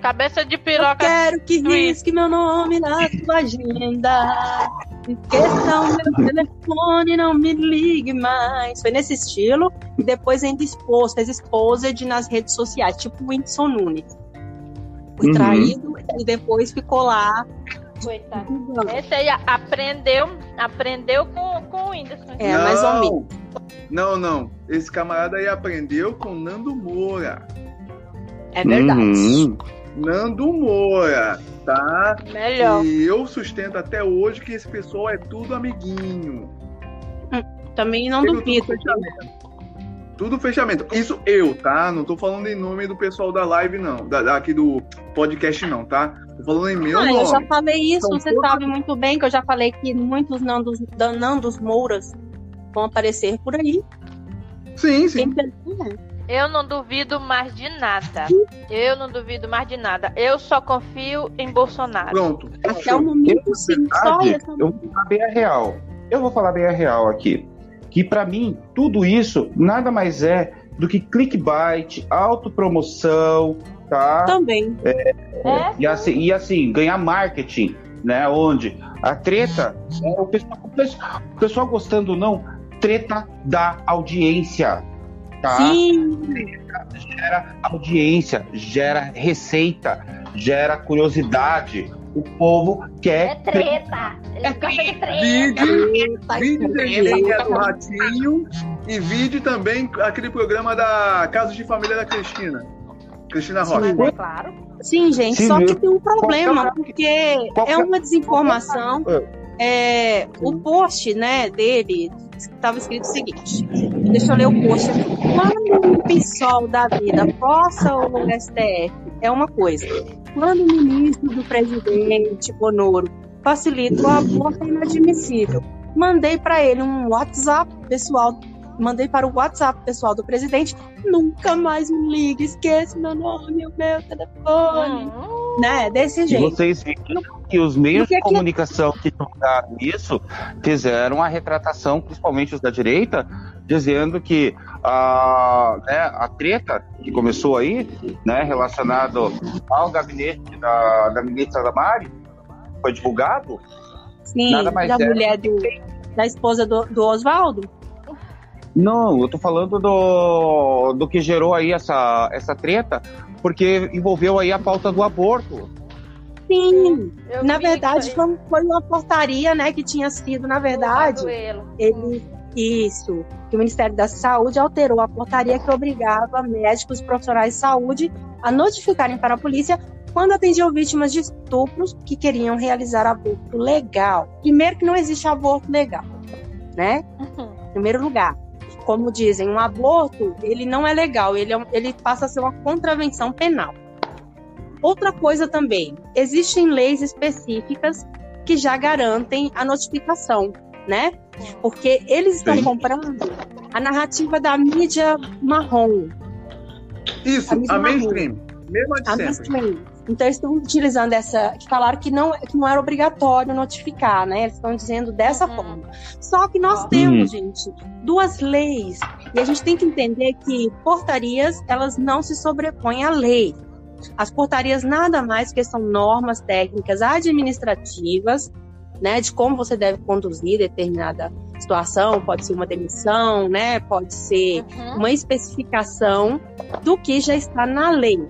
Cabeça de piroca. Eu quero que risque meu nome na sua agenda. Esqueça o meu telefone, não me ligue mais. Foi nesse estilo. E depois ainda fez exposed nas redes sociais, tipo o Whindersson Nunes. Foi traído e depois ficou lá. Coitado. Esse aí aprendeu com o Whindersson. É, não, mais ou menos. Não. Esse camarada aí aprendeu com Nando Moura. É verdade. Nando Moura, tá? Melhor. E eu sustento até hoje que esse pessoal é tudo amiguinho. Também não duvido. Tudo fechamento. Isso eu, tá? Não tô falando em nome do pessoal da live, não. Aqui do podcast, não, tá? Tô falando em meu nome. Eu já falei isso, você sabe muito bem que eu já falei que muitos Nandos Mouras vão aparecer por aí. Sim. Eu não duvido mais de nada. Eu só confio em Bolsonaro. Pronto. Até o momento, sim. Eu vou saber a real. Eu vou falar bem a real aqui, que para mim tudo isso nada mais é do que clickbait, autopromoção, tá? Também. E assim, ganhar marketing, né? Onde a treta, o pessoal gostando ou não, treta da audiência, tá? Sim. Treta gera audiência, gera receita, gera curiosidade. O povo quer... É treta. Vídeo de Engenha do Ratinho e vídeo também aquele programa da Casa de Família da Cristina Rocha. Sim, é claro. Sim, gente, sim, só que tem um problema, porque é uma desinformação. O post, né, dele estava escrito o seguinte, deixa eu ler o post aqui. Quando o PSOL da vida possa ou no STF, é uma coisa. Quando o ministro do presidente Bonoro facilita o aborto, é inadmissível. Mandei para o WhatsApp pessoal do presidente, nunca mais me ligue, esquece meu nome, o meu telefone. Né? Desse jeito. E vocês viram que os meios de comunicação que divulgaram isso fizeram a retratação, principalmente os da direita, dizendo que a treta que começou aí, né, relacionada ao gabinete da ministra da Mari, foi divulgado. Sim, nada mais da mulher da esposa do Oswaldo. Não, eu tô falando do que gerou aí essa treta, porque envolveu aí a pauta do aborto. Sim, na verdade foi uma portaria, né, que tinha sido, na verdade, que o Ministério da Saúde alterou a portaria que obrigava médicos e profissionais de saúde a notificarem para a polícia quando atendiam vítimas de estupros que queriam realizar aborto legal. Primeiro que não existe aborto legal, né? Em primeiro lugar. Como dizem, um aborto, ele não é legal, ele passa a ser uma contravenção penal. Outra coisa também, existem leis específicas que já garantem a notificação, né? Porque eles estão comprando a narrativa da mídia marrom. Isso, a mainstream. Mesmo a de sempre. Então, eles estão utilizando essa... que falaram que não era obrigatório notificar, né? Eles estão dizendo dessa forma. Só que nós temos, gente, duas leis. E a gente tem que entender que portarias, elas não se sobrepõem à lei. As portarias nada mais que são normas técnicas administrativas, né? De como você deve conduzir determinada situação. Pode ser uma demissão, né? Pode ser uma especificação do que já está na lei.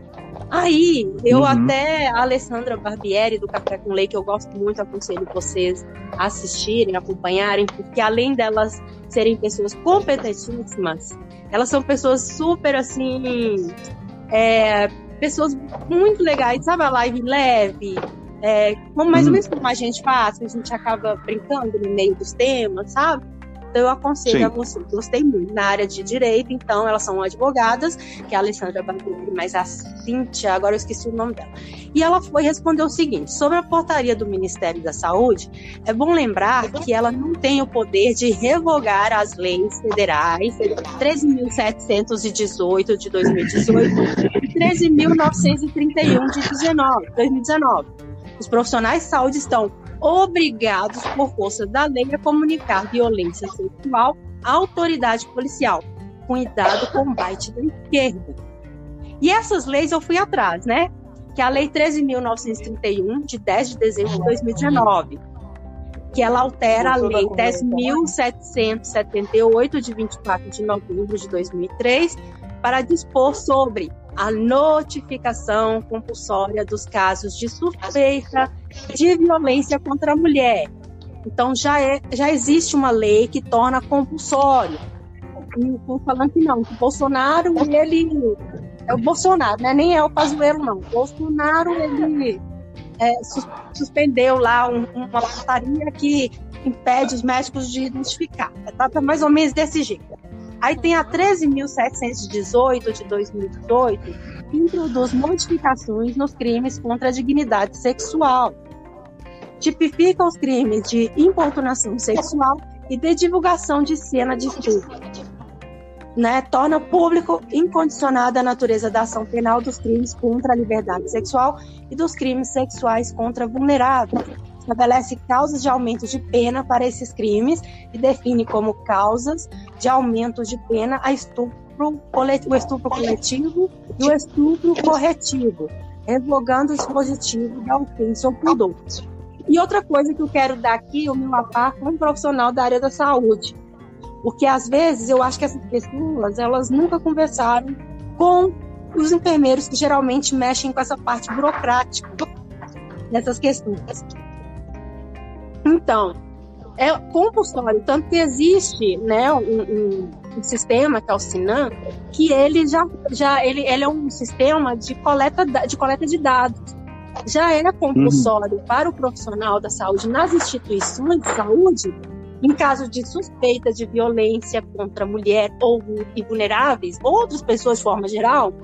Aí, até a Alessandra Barbieri, do Café com Lei, que eu gosto muito, aconselho vocês a assistirem, acompanharem, porque além delas serem pessoas competentíssimas, elas são pessoas super, assim, pessoas muito legais, sabe, a live leve, mais ou menos como a gente faz, a gente acaba brincando no meio dos temas, sabe? Então, eu aconselho a vocês. Gostei muito. Na área de direito, então, elas são advogadas, que é a Alessandra Barbieri, mas a Cíntia, agora eu esqueci o nome dela. E ela foi responder o seguinte, sobre a portaria do Ministério da Saúde, é bom lembrar que ela não tem o poder de revogar as leis federais 13.718 de 2018 e 13.931 de 2019. Os profissionais de saúde estão obrigados por força da lei a comunicar violência sexual à autoridade policial, cuidado com o bite da esquerda. E essas leis eu fui atrás, né? Que é a Lei 13.931, de 10 de dezembro de 2019, que ela altera a Lei 10.778, de 24 de novembro de 2003, para dispor sobre a notificação compulsória dos casos de suspeita de violência contra a mulher. Então, já existe uma lei que torna compulsório. Não estou falando que não, que o Bolsonaro, ele... É o Bolsonaro, né? Nem é o Pazuello, não. O Bolsonaro, ele suspendeu lá uma portaria que impede os médicos de identificar. Tá mais ou menos desse jeito. Aí tem a 13.718 de 2018, que introduz modificações nos crimes contra a dignidade sexual. Tipifica os crimes de importunação sexual e de divulgação de cena de estupro. Né? Torna público incondicionada a natureza da ação penal dos crimes contra a liberdade sexual e dos crimes sexuais contra vulneráveis. estabelece causas de aumento de pena para esses crimes e define como causas de aumento de pena o estupro coletivo e o estupro corretivo, revogando o dispositivo da ofensa ou pudor. E outra coisa que eu quero dar aqui, o meu apar como profissional da área da saúde, porque às vezes eu acho que essas pessoas, elas nunca conversaram com os enfermeiros que geralmente mexem com essa parte burocrática dessas questões. Então, é compulsório, tanto que existe, né, um sistema que é o SINAM, que ele ele é um sistema de coleta de dados. Já era compulsório para o profissional da saúde nas instituições de saúde, em caso de suspeita de violência contra mulher e vulneráveis, outras pessoas de forma geral,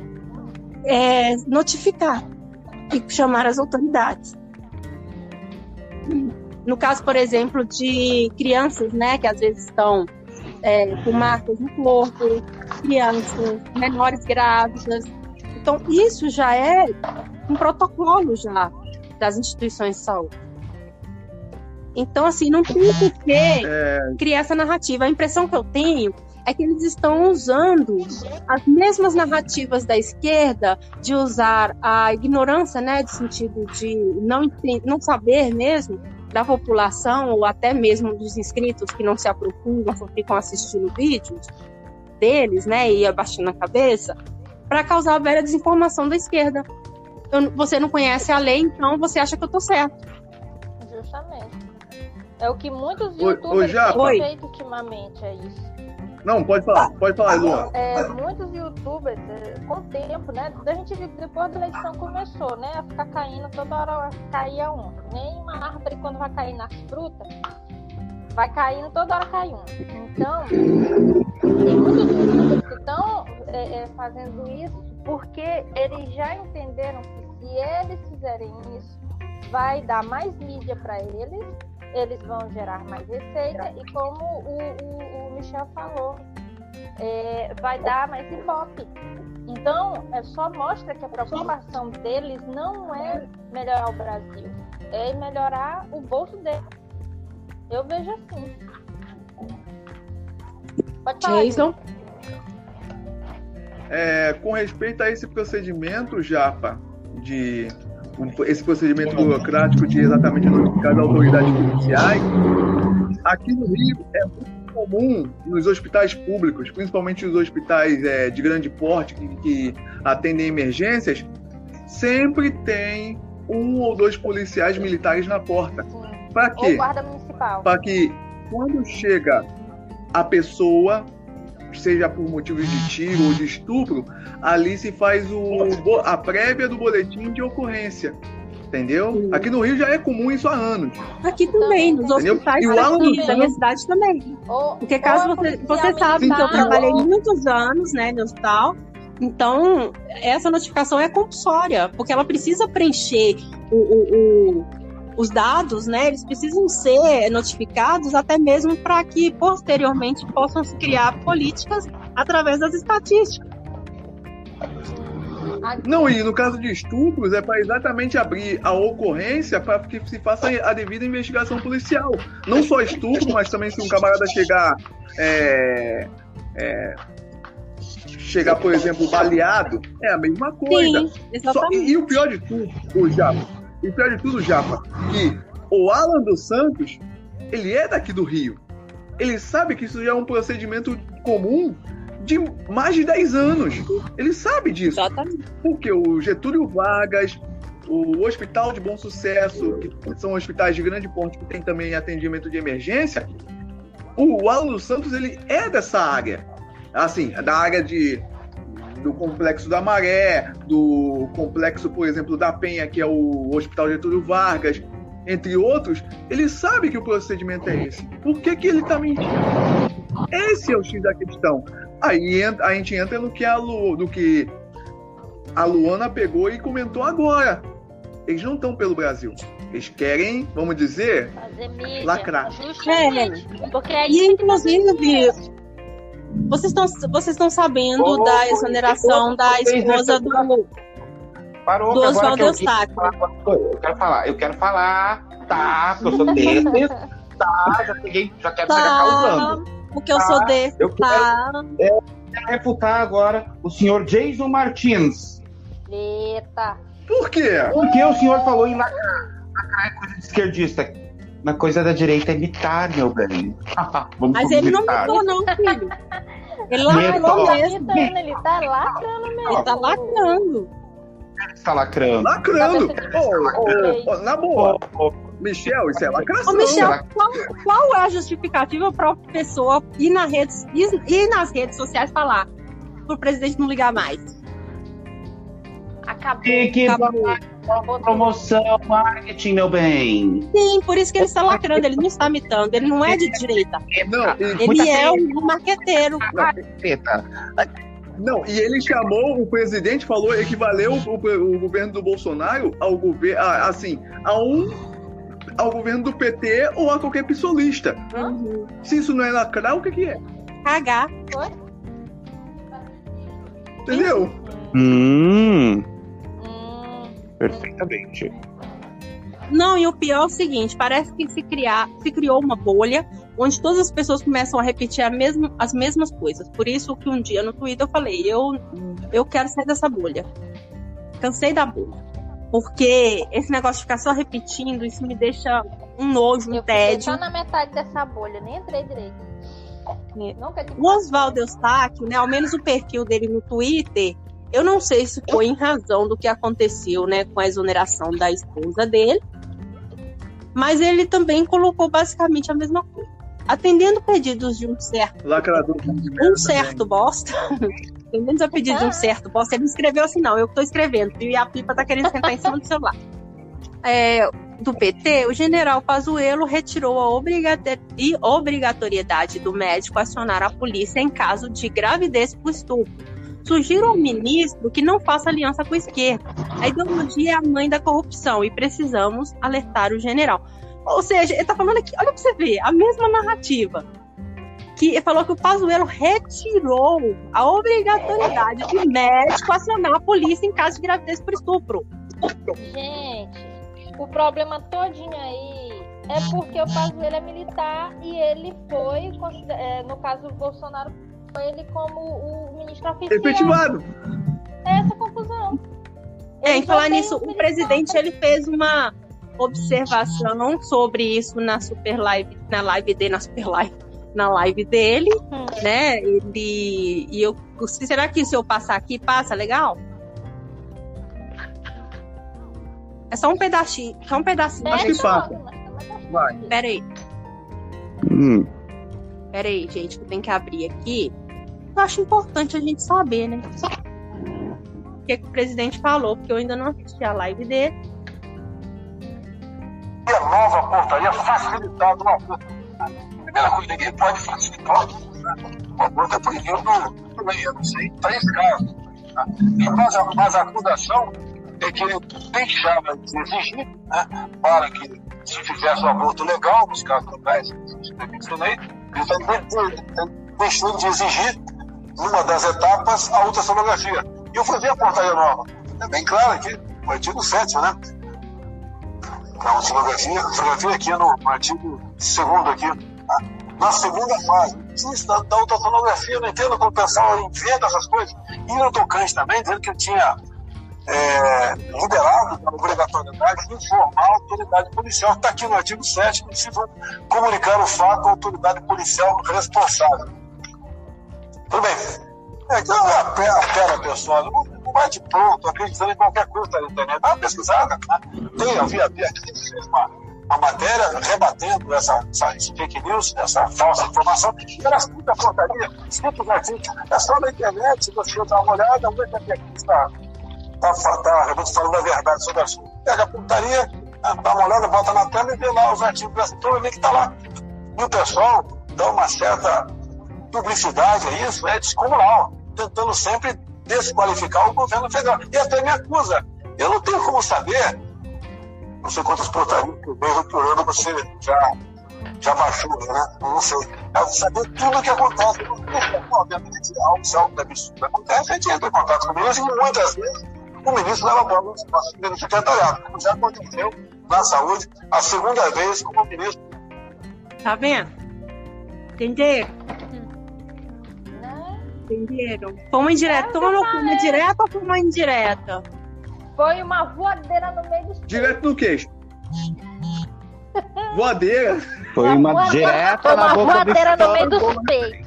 notificar e chamar as autoridades. No caso, por exemplo, de crianças, né, que às vezes estão com marcas no corpo, crianças, menores grávidas. Então, isso já é um protocolo já das instituições de saúde. Então, assim, não tem por que criar essa narrativa. A impressão que eu tenho é que eles estão usando as mesmas narrativas da esquerda, de usar a ignorância, né, de sentido de não saber mesmo da população, ou até mesmo dos inscritos que não se aprofundam, só ficam assistindo vídeos deles, né, e abaixando a cabeça, para causar a velha desinformação da esquerda. Você não conhece a lei, então você acha que eu tô certo. Justamente. É o que muitos youtubers têm feito ultimamente, é isso. Não, pode falar, Lua. Muitos youtubers, com o tempo, né? A gente viu que depois da eleição começou, né? A ficar caindo, toda hora caía um. Nem uma árvore, quando vai cair nas frutas, vai caindo, toda hora cai um. Então, tem muitos youtubers que estão fazendo isso porque eles já entenderam que se eles fizerem isso, vai dar mais mídia para eles. Eles vão gerar mais receita e, como o Michel falou, vai dar mais ibope. Então, só mostra que a preocupação deles não é melhorar o Brasil, é melhorar o bolso deles. Eu vejo assim. Pode falar, Jason. Com respeito a esse procedimento, Japa, esse procedimento burocrático de exatamente notificar as autoridades policiais, aqui no Rio é muito comum nos hospitais públicos, principalmente os hospitais de grande porte que atendem emergências, sempre tem um ou dois policiais militares na porta. Para quê? Ou guarda municipal. Para que quando chega a pessoa, seja por motivos de tiro ou de estupro, ali se faz a prévia do boletim de ocorrência, entendeu? Sim. Aqui no Rio já é comum isso há anos. Aqui também, nos hospitais daqui, da minha cidade também. Porque caso você sabe que eu trabalhei muitos anos, né, no hospital, então essa notificação é compulsória, porque ela precisa preencher os dados, né, eles precisam ser notificados até mesmo para que posteriormente possam se criar políticas através das estatísticas. Não, e no caso de estupros é para exatamente abrir a ocorrência para que se faça a devida investigação policial. Não só estupro, mas também se um camarada chegar, por exemplo, baleado, é a mesma coisa. Sim, exatamente. E o pior de tudo, Japa, que o Alan dos Santos, ele é daqui do Rio. Ele sabe que isso já é um procedimento comum de mais de 10 anos. Ele sabe disso. Exatamente. Porque o Getúlio Vargas, o Hospital de Bom Sucesso, que são hospitais de grande porte que tem também atendimento de emergência, o Alan dos Santos, ele é dessa área. Assim, da área do Complexo da Maré, do Complexo, por exemplo, da Penha, que é o Hospital Getúlio Vargas, entre outros, ele sabe que o procedimento é esse. Por que que ele está mentindo? Esse é o X da questão. Aí a gente entra no que a Luana pegou e comentou agora. Eles não estão pelo Brasil. Eles querem, vamos dizer, mídia, lacrar. E, inclusive, vocês estão sabendo da exoneração da esposa do Parou, do Oswaldo Eustáquio. Eu quero falar, tá, porque eu sou desse, tá, já quero chegar causando. Porque eu sou desse, tá. Eu quero refutar agora o senhor Jason Martins. Eita. Por quê? Porque o senhor falou em lacrar é coisa de esquerdista. Na coisa da direita é militar, meu bem. Mas ele militar. Não mitou, não, filho. Ele lacrou mesmo. Ele tá lacrando mesmo. Ele tá lacrando. Está lacrando. Lacrando. Na boa. Michel, isso é lacração. Michel, qual é a justificativa para a pessoa ir nas redes sociais falar para o presidente não ligar mais? Acabou. Promoção, marketing, meu bem. Sim, por isso que ele está lacrando, ele não está mitando, ele não é de direita. Ele é um marqueteiro. Não, e ele chamou, o presidente falou, equivaleu o governo do Bolsonaro ao governo, assim, ao governo do PT ou a qualquer psolista. Uhum. Se isso não é lacrar, o que é? Cagar. Entendeu? Perfeitamente. Não, e o pior é o seguinte, parece que se criou uma bolha onde todas as pessoas começam a repetir as mesmas coisas. Por isso que um dia no Twitter eu falei, eu quero sair dessa bolha. Cansei da bolha. Porque esse negócio de ficar só repetindo, isso me deixa um nojo, um tédio. Eu tô na metade dessa bolha, nem entrei direito. O Oswaldo Eustáquio, né, ao menos o perfil dele no Twitter, eu não sei se foi em razão do que aconteceu, né, com a exoneração da esposa dele, mas ele também colocou basicamente a mesma coisa. Atendendo pedidos de um certo bosta, atendendo a pedidos de um certo bosta, ele escreveu assim, não, eu que tô escrevendo, e a pipa tá querendo sentar em cima do celular. Do PT, o general Pazuello retirou a obrigatoriedade do médico acionar a polícia em caso de gravidez por estupro. Sugiro ao ministro que não faça aliança com a esquerda. A ideologia é a mãe da corrupção e precisamos alertar o general. Ou seja, ele está falando aqui, olha para você ver, a mesma narrativa. Que ele falou que o Pazuello retirou a obrigatoriedade de médico acionar a polícia em caso de gravidez por estupro. Gente, o problema todinho aí é porque o Pazuello é militar e ele foi, no caso o Bolsonaro, ele como o ministro oficial. Efetivado. É essa confusão. Em falar nisso, o presidente ele fez uma observação sobre isso na live dele, né? E eu, será que se eu passar aqui, passa legal? É só um pedacinho, Acho que passa. Vai. Peraí, gente, que eu tenho que abrir aqui. Eu acho importante a gente saber, né? O que o presidente falou, porque eu ainda não assisti a live dele. E a nova portaria facilitada uma coisa. Primeira coisa, ninguém pode facilitar uma coisa proibindo, eu não sei, 3 casos. Tá? Mas a acusação é que ele deixava de exigir, né, para que se fizesse um aborto legal, nos casos locais, se permissionei, ele deixou de exigir, numa das etapas, a ultrassonografia. E eu fui ver a portaria nova. É bem claro que o artigo 7, né? A ultrassonografia aqui no artigo 2º aqui. Na segunda fase, da ultrassonografia, eu não entendo como o pessoal inventa essas coisas. E no tocante também, dizendo que eu tinha liberado a obrigatoriedade de informar a autoridade policial. Está aqui no artigo 7, que se for comunicar o fato à autoridade policial responsável. Tudo bem. Então, apela pessoal, não vai de pronto, acreditando em qualquer coisa na internet. Dá uma pesquisada. Havia uma matéria rebatendo essa fake news, essa falsa informação. Era muita porcaria, simples assim. É só na internet, você dá uma olhada, onde é que aqui está falando a verdade sobre o assunto. Pega a portaria, dá uma olhada, bota na tela e vê lá os artigos dessa turma, vê que está lá. E o pessoal dá uma certa publicidade a isso, é descomunal, tentando sempre desqualificar o governo federal. E até me acusa. Eu não tenho como saber, não sei quantas portarias por ano você já baixou, né? Não sei. Eu saber tudo o que acontece. Obviamente, algo que acontece, a gente entra em contato com eles e muitas vezes o ministro leva a bola para subir no secretariado, como já aconteceu na saúde a segunda vez como ministro. Tá vendo? Entenderam? Entenderam? Foi uma indireta, ou foi uma indireta? Foi uma voadeira no meio do... Direto no queixo. Voadeira? Foi uma direta na boca do estômago. Uma voadeira no meio do peito.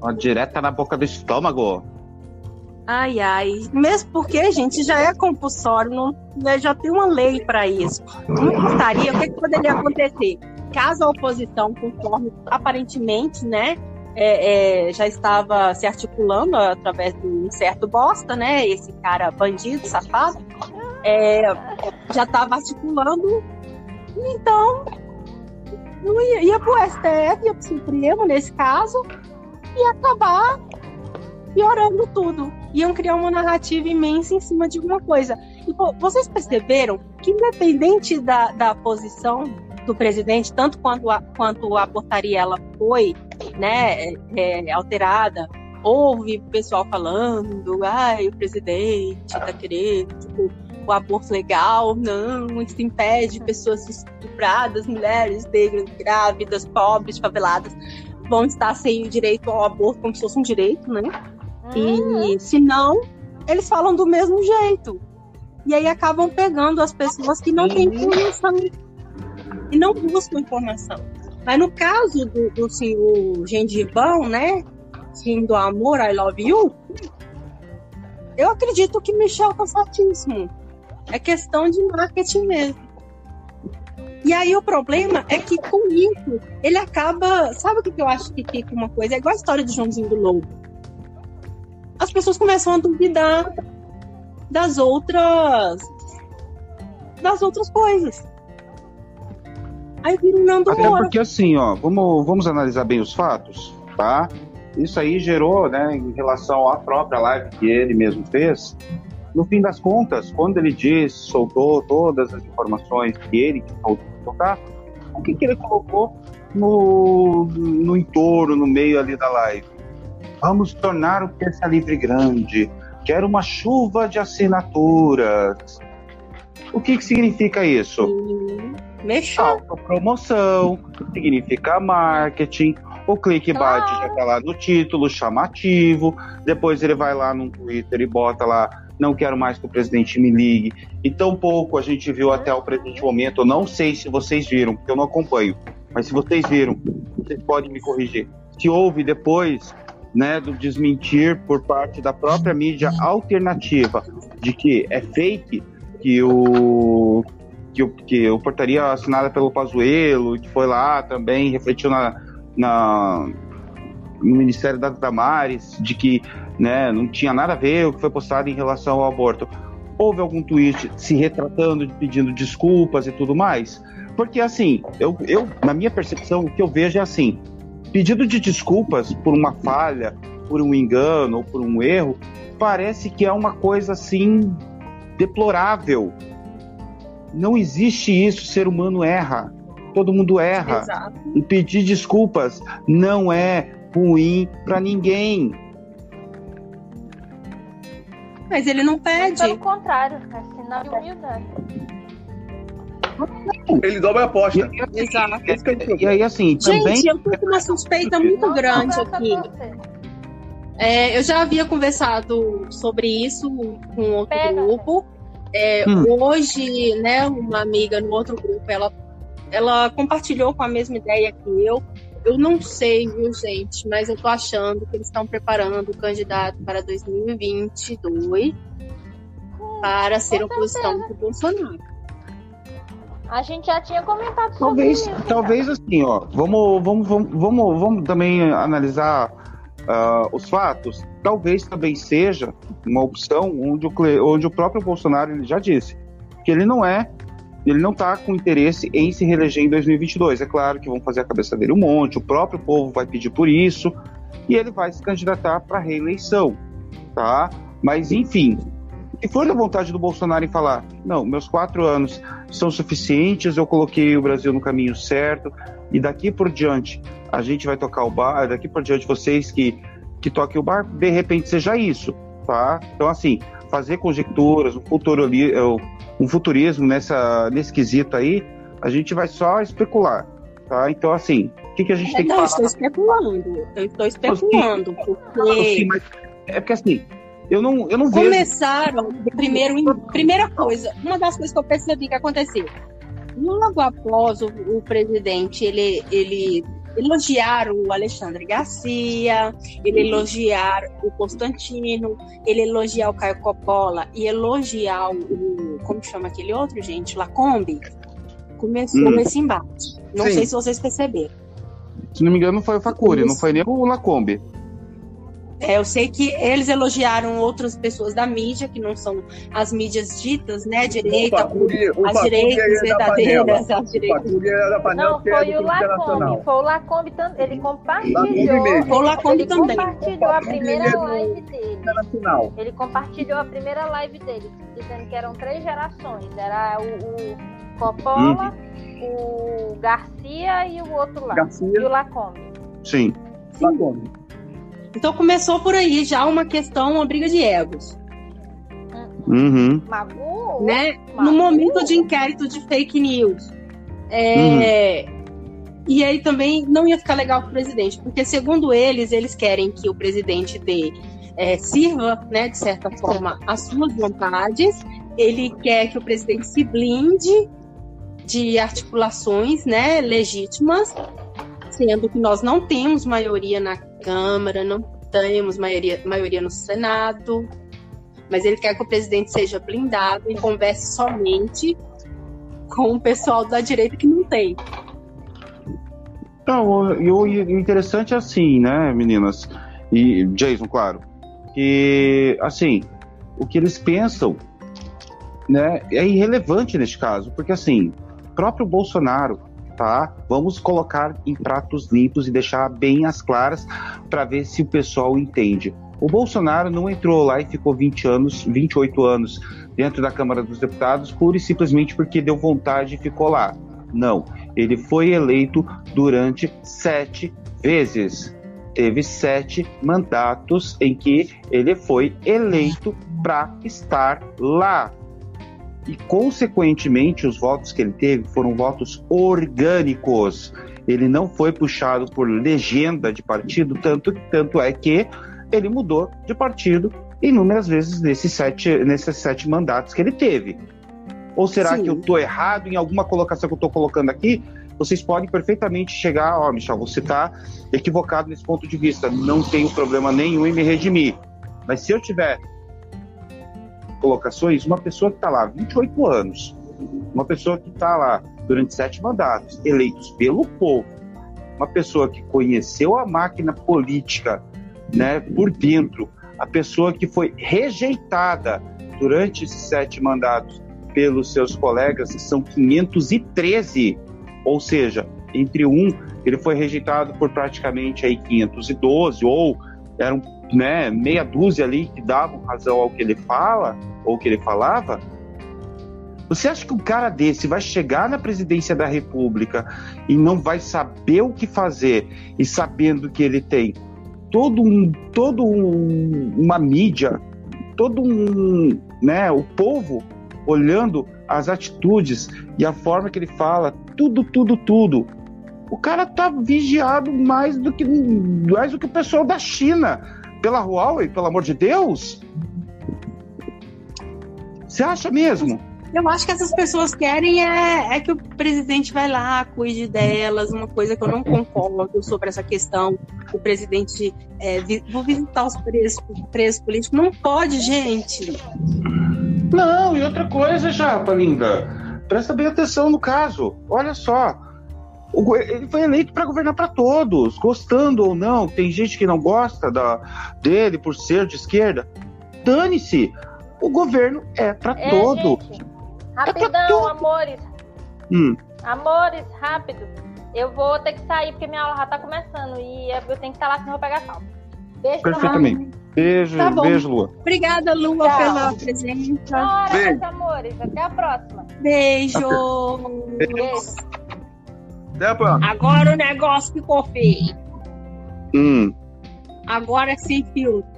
Uma direta na boca do estômago. Ai, ai. Mesmo porque, gente, já é compulsório, não, já tem uma lei para isso. Não importaria o que poderia acontecer. Caso a oposição, conforme aparentemente, né, já estava se articulando através de um certo bosta, né, esse cara bandido, safado, já estava articulando, então não ia pro STF, ia pro Supremo, nesse caso, e acabar piorando tudo. Iam criar uma narrativa imensa em cima de alguma coisa. E, pô, vocês perceberam que, independente da posição do presidente, tanto quanto a portaria ela foi, né, alterada, houve o pessoal falando, ai, o presidente tá querendo, tipo, o aborto legal, não, isso impede pessoas estupradas, mulheres negras, grávidas, pobres, faveladas, vão estar sem o direito ao aborto como se fosse um direito, né? E se não, eles falam do mesmo jeito. E aí acabam pegando as pessoas que não têm informação e não buscam informação. Mas no caso do senhor Gengibão, né? Sim, do amor, I love you. Eu acredito que Michel tá certíssimo. É questão de marketing mesmo. E aí o problema é que com isso ele acaba... Sabe o que eu acho que fica uma coisa? É igual a história do Joãozinho do Lobo. As pessoas começam a duvidar das outras coisas. Aí vira o Nando Moura. Até porque assim, ó, vamos analisar bem os fatos, tá? Isso aí gerou, né, em relação à própria live que ele mesmo fez. No fim das contas, quando ele soltou todas as informações que ele soltar, o que ele colocou no entorno, no meio ali da live? Vamos tornar o Terça Livre grande. Quero uma chuva de assinaturas. O que significa isso? Mexeu. Autopromoção, significa marketing. O clickbait já está lá no título, chamativo. Depois ele vai lá no Twitter e bota lá: não quero mais que o presidente me ligue. E tão pouco a gente viu até o presente momento. Eu não sei se vocês viram, porque eu não acompanho. Mas se vocês viram, vocês podem me corrigir. Se houve depois, né, do desmentir por parte da própria mídia alternativa de que é fake, que o portaria assinada pelo Pazuello, que foi lá também, refletiu no Ministério da Damares, de que, né, não tinha nada a ver o que foi postado em relação ao aborto. Houve algum tweet se retratando, pedindo desculpas e tudo mais? Porque assim, eu na minha percepção, o que eu vejo é assim: pedido de desculpas por uma falha, por um engano ou por um erro, parece que é uma coisa assim deplorável. Não existe isso, o ser humano erra, todo mundo erra. Exato. E pedir desculpas não é ruim pra ninguém. Mas ele não pede. Pelo contrário, é sinal de humildade. Ele dobra a aposta. Exato. E aí, assim, também... Gente, eu tô com uma suspeita muito grande aqui. Eu já havia conversado sobre isso com outro grupo. Hoje, né, uma amiga no outro grupo, ela compartilhou com a mesma ideia que eu. Eu não sei, viu, gente, mas eu tô achando que eles estão preparando o candidato para 2022 para ser oposição do Bolsonaro. A gente já tinha comentado sobre isso. Talvez assim, ó, vamos também analisar os fatos. Talvez também seja uma opção onde o próprio Bolsonaro, ele já disse que ele não está com interesse em se reeleger em 2022. É claro que vão fazer a cabeça dele um monte, o próprio povo vai pedir por isso, e ele vai se candidatar para reeleição, tá? Mas, enfim, se for da vontade do Bolsonaro em falar: não, meus 4 anos são suficientes, eu coloquei o Brasil no caminho certo, e daqui por diante a gente vai tocar o barco, daqui por diante vocês que toquem o barco, de repente seja isso, tá? Então, assim, fazer conjecturas, um futurismo nesse quesito aí, a gente vai só especular, tá? Então, assim, o que a gente tem que falar? Eu estou especulando, porque... Sim, mas é porque, assim, eu não vejo... Começaram, primeira coisa, uma das coisas que eu percebi que aconteceu, logo após o presidente, ele elogiaram o Alexandre Garcia, ele elogiar o Constantino, ele elogiar o Caio Coppola e elogiar o... Como chama aquele outro, gente? Lacombe. Começou nesse embate. Não sei se vocês perceberam. Se não me engano, não foi o Facuri, não foi nem o Lacombe. É, eu sei que eles elogiaram outras pessoas da mídia, que não são as mídias ditas, né? Direita, as direitas verdadeiras, as direitas. Não, foi o Lacombe. Foi o Lacombe, ele compartilhou. Foi o Lacombe também. Ele compartilhou a primeira live dele. Ele compartilhou a primeira live dele, dizendo que eram 3 gerações. Era o Coppola, o Garcia e o outro lá. E o Lacombe. Sim. Lacombe. Então começou por aí já uma briga de egos. Uhum. Né? No momento de inquérito de fake news. E aí também não ia ficar legal para o presidente, porque segundo eles querem que o presidente sirva, né, de certa forma, as suas vontades. Ele quer que o presidente se blinde de articulações, né, legítimas, sendo que nós não temos maioria na Câmara, não temos maioria no Senado, mas ele quer que o presidente seja blindado e converse somente com o pessoal da direita que não tem. Então, o interessante é assim, né, meninas, e Jason, claro, que, assim, o que eles pensam, né, é irrelevante neste caso, porque, assim, próprio Bolsonaro... Tá? Vamos colocar em pratos limpos e deixar bem as claras para ver se o pessoal entende. O Bolsonaro não entrou lá e ficou 28 anos dentro da Câmara dos Deputados pura e simplesmente porque deu vontade e ficou lá. Não, ele foi eleito durante 7 vezes. Teve 7 mandatos em que ele foi eleito para estar lá. E, consequentemente, os votos que ele teve foram votos orgânicos. Ele não foi puxado por legenda de partido, tanto é que ele mudou de partido inúmeras vezes nesses sete mandatos que ele teve. Ou será que eu estou errado em alguma colocação que eu estou colocando aqui? Vocês podem perfeitamente chegar, Michel, você está equivocado nesse ponto de vista. Não tenho problema nenhum em me redimir. Mas se eu tiver... colocações, uma pessoa que está lá 28 anos, uma pessoa que está lá durante 7 mandatos, eleitos pelo povo, uma pessoa que conheceu a máquina política, né, por dentro, a pessoa que foi rejeitada durante esses 7 mandatos pelos seus colegas, que são 513, ou seja, entre um, ele foi rejeitado por praticamente aí 512, ou eram, né, meia dúzia ali que davam razão ao que ele fala ou que ele falava. Você acha que um cara desse vai chegar na presidência da República e não vai saber o que fazer, e sabendo que ele tem uma mídia, né, o povo olhando as atitudes e a forma que ele fala, tudo. O cara tá vigiado mais do que o pessoal da China pela Huawei, pelo amor de Deus. Você acha mesmo? Eu acho que essas pessoas querem é que o presidente vai lá, cuide delas. Uma coisa que eu não concordo sobre essa questão, o presidente vou visitar os presos políticos, não pode, gente. Não, e outra coisa, Japa, linda, presta bem atenção no caso, olha só. Ele foi eleito para governar para todos, gostando ou não. Tem gente que não gosta dele por ser de esquerda. Dane-se! O governo é para todo. Gente, rapidão, amores. Amores, rápido. Eu vou ter que sair porque minha aula já tá começando e eu tenho que estar lá, senão eu vou pegar salvo. Beijo. Perfeitamente. Beijo, tá bom. Beijo, Lua. Obrigada, Lua, pela presença. Bora, meus amores. Até a próxima. Beijo. Beijo. Agora o negócio ficou feio. Agora é sem filtro.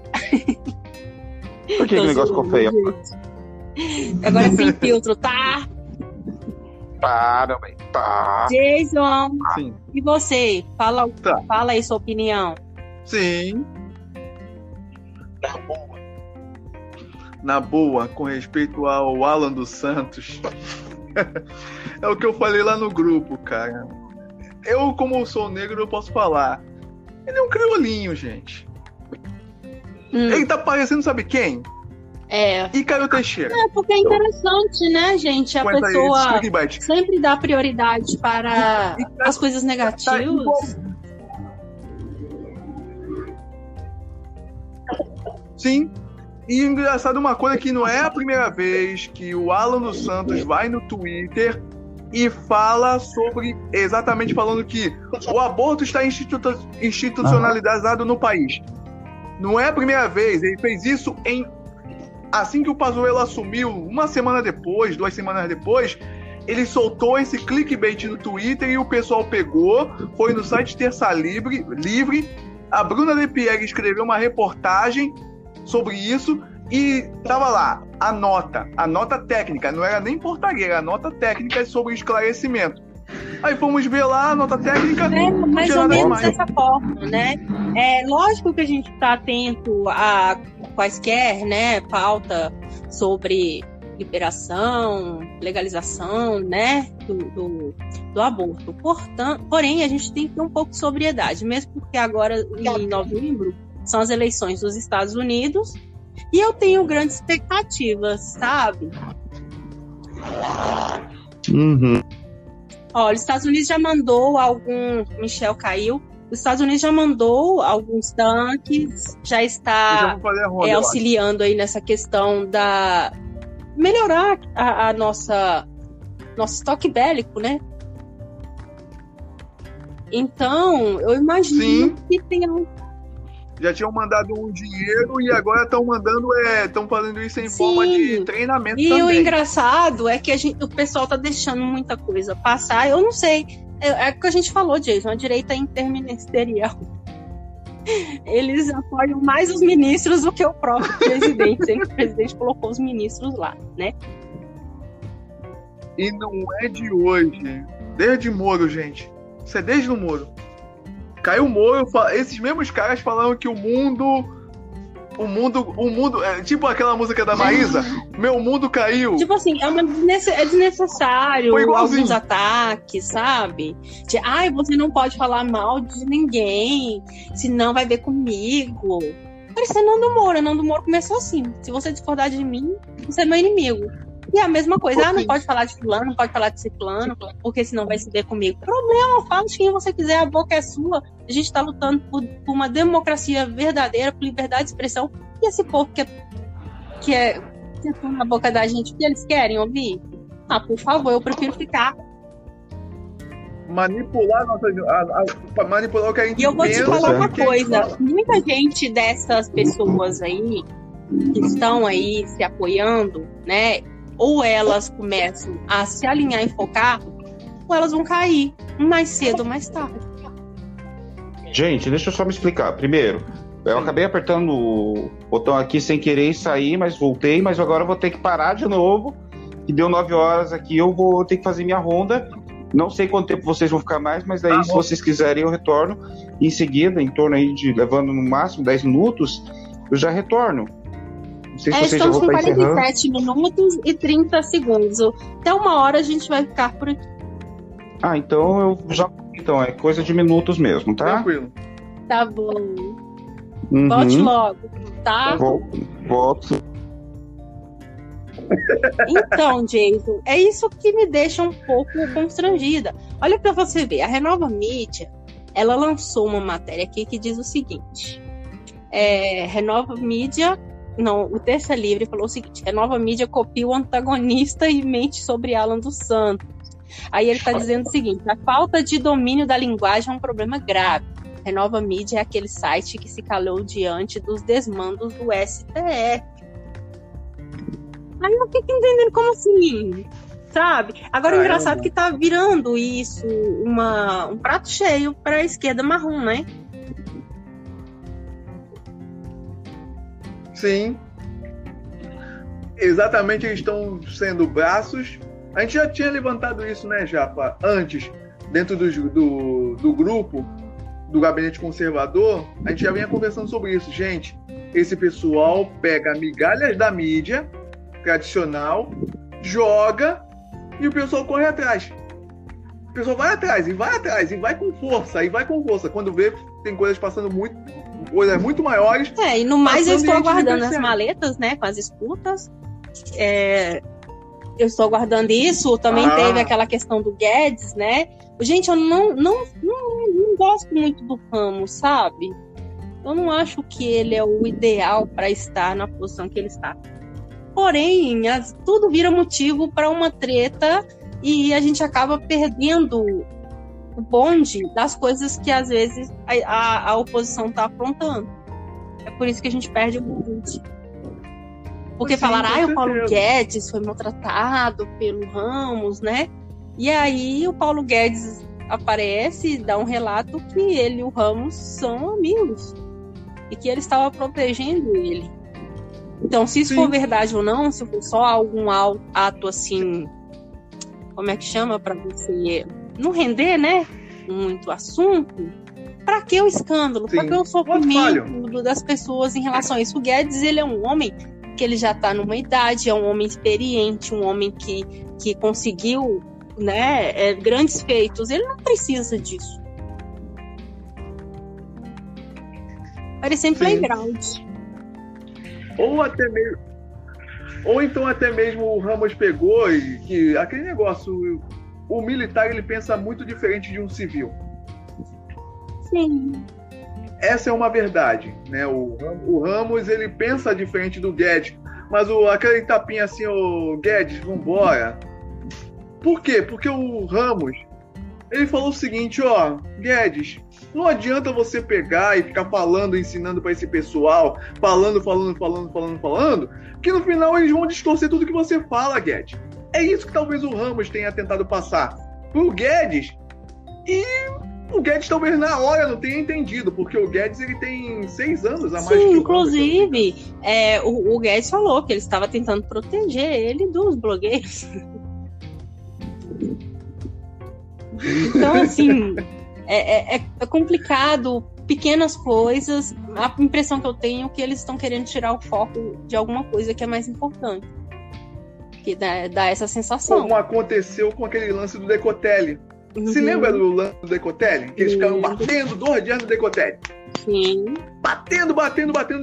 Por que o negócio ficou feio? Agora sem filtro, tá? Para, bem, tá. Jason, sim. E você? Fala, tá. Fala aí sua opinião. Sim. Na boa. Na boa, com respeito ao Alan dos Santos. É o que eu falei lá no grupo, cara. Eu, como eu sou negro, eu posso falar. Ele é um criolinho, gente. Ele tá parecendo, sabe quem? É. E Caio Teixeira. É, porque é interessante, né, gente? A pessoa sempre dá prioridade para as coisas negativas. Sim. E engraçado uma coisa que não é a primeira vez que o Alan dos Santos vai no Twitter e fala sobre, exatamente falando que o aborto está institucionalizado no país. Não é a primeira vez, ele fez isso assim que o Pazuello assumiu, uma semana depois, 2 semanas depois, ele soltou esse clickbait no Twitter e o pessoal pegou, foi no site Terça Livre, a Bruna de Pierre escreveu uma reportagem sobre isso e tava lá a nota técnica, não era nem portaria, era a nota técnica sobre esclarecimento. Aí fomos ver lá a nota técnica. É, mais ou menos dessa forma, né? É lógico que a gente está atento a quaisquer, né, pauta sobre liberação, legalização, né, do aborto. Porém, a gente tem que ter um pouco de sobriedade, mesmo porque agora em novembro são as eleições dos Estados Unidos e eu tenho grandes expectativas, sabe? Uhum. Olha, os Estados Unidos já mandou algum... Michel caiu. Os Estados Unidos já mandou alguns tanques, já está auxiliando aí nessa questão da... melhorar a nosso estoque bélico, né? Então, eu imagino que tenha... Já tinham mandado um dinheiro e agora estão mandando, estão fazendo isso em forma de treinamento e também. E o engraçado é que o pessoal está deixando muita coisa passar. Eu não sei, é o que a gente falou, Jason, a direita interministerial. Eles apoiam mais os ministros do que o próprio presidente. Sempre o presidente colocou os ministros lá, né? E não é de hoje. Desde Moro, gente. Isso é desde o Moro. Caiu o Moro, esses mesmos caras falaram que o mundo, é tipo aquela música da Maísa, meu mundo caiu. Tipo assim, é desnecessário alguns ataques, sabe? De, você não pode falar mal de ninguém, senão vai ver comigo. Parecendo Nando Moura começou assim, se você discordar de mim, você é meu inimigo. E a mesma coisa, não pode falar de fulano, não pode falar de ciclano, porque senão vai se ver comigo. Problema, fala de quem você quiser, a boca é sua. A gente está lutando por uma democracia verdadeira, por liberdade de expressão. E esse povo que é na boca da gente, o que eles querem ouvir? Ah, por favor, eu prefiro ficar. Manipular o que a gente... E eu vou te falar uma coisa, muita gente dessas pessoas aí, que estão aí se apoiando, né? Ou elas começam a se alinhar e focar, ou elas vão cair mais cedo ou mais tarde. Gente, deixa eu só me explicar. Primeiro, eu acabei apertando o botão aqui sem querer e saí, mas voltei, mas agora eu vou ter que parar de novo, que deu 9 horas aqui, eu vou ter que fazer minha ronda. Não sei quanto tempo vocês vão ficar mais, mas daí se vocês quiserem eu retorno. Em seguida, em torno aí de, levando no máximo 10 minutos, eu já retorno. Estamos com 47 minutos e 30 segundos. Até 1 hora a gente vai ficar por aqui. Ah, então eu já. Então é coisa de minutos mesmo, tá? Tranquilo. Tá bom. Volte logo, tá? Volto. Então, Jason, é isso que me deixa um pouco constrangida. Olha pra você ver, a Nova Mídia, ela lançou uma matéria aqui que diz o seguinte: Nova Mídia. Não, o Terça Livre falou o seguinte: a Nova Mídia copia o antagonista e mente sobre Alan dos Santos. Aí ele está dizendo o seguinte: a falta de domínio da linguagem é um problema grave. A Nova Mídia é aquele site que se calou diante dos desmandos do STF. Aí eu fico entendendo como assim, sabe? Agora o engraçado é que tá virando isso um prato cheio para a esquerda marrom, né? Sim. Exatamente, eles estão sendo braços. A gente já tinha levantado isso, né, Japa? Antes, dentro do grupo do Gabinete Conservador, a gente já vinha conversando sobre isso. Gente, esse pessoal pega migalhas da mídia tradicional, joga e o pessoal corre atrás. O pessoal vai atrás, e vai atrás, e vai com força, e vai com força. Quando vê, tem coisas passando muito, coisas muito maiores. É, e no mais eu estou aguardando as maletas, né, com as escutas. É, eu estou aguardando isso. Também teve aquela questão do Guedes, né? Gente, eu não gosto muito do Ramos, sabe? Eu não acho que ele é o ideal para estar na posição que ele está. Porém, tudo vira motivo para uma treta e a gente acaba perdendo o bonde das coisas que, às vezes, a oposição está aprontando. É por isso que a gente perde o bonde. Porque falaram, o Paulo Guedes foi maltratado pelo Ramos, né? E aí o Paulo Guedes aparece e dá um relato que ele e o Ramos são amigos. E que ele estava protegendo ele. Então, se isso for verdade ou não, se for só algum ato assim, como é que chama, para você não render, né, muito assunto, para que o escândalo? Para que o sofrimento das pessoas em relação a isso? O Guedes, ele é um homem que ele já está numa idade, é um homem experiente, um homem que conseguiu, né, grandes feitos. Ele não precisa disso. Parecendo playground. Ou então até mesmo o Ramos pegou e que aquele negócio, o militar, ele pensa muito diferente de um civil. Sim. Essa é uma verdade, né? O Ramos, ele pensa diferente do Guedes, mas aquele tapinha assim, o Guedes, vambora. Por quê? Porque o Ramos, ele falou o seguinte, ó, Guedes, não adianta você pegar e ficar falando, ensinando para esse pessoal, falando, que no final eles vão distorcer tudo que você fala, Guedes. É isso que talvez o Ramos tenha tentado passar pro Guedes, e o Guedes talvez na hora não tenha entendido, porque o Guedes, ele tem 6 anos a mais. Sim, que inclusive, o Guedes falou que ele estava tentando proteger ele dos blogueiros. Então, assim... É complicado, pequenas coisas. A impressão que eu tenho é que eles estão querendo tirar o foco de alguma coisa que é mais importante, que dá essa sensação. Como aconteceu com aquele lance do Decotelli. Uhum. Se lembra do lance do Decotelli? Que eles ficaram batendo 2 dias no Decotelli. Sim. Batendo o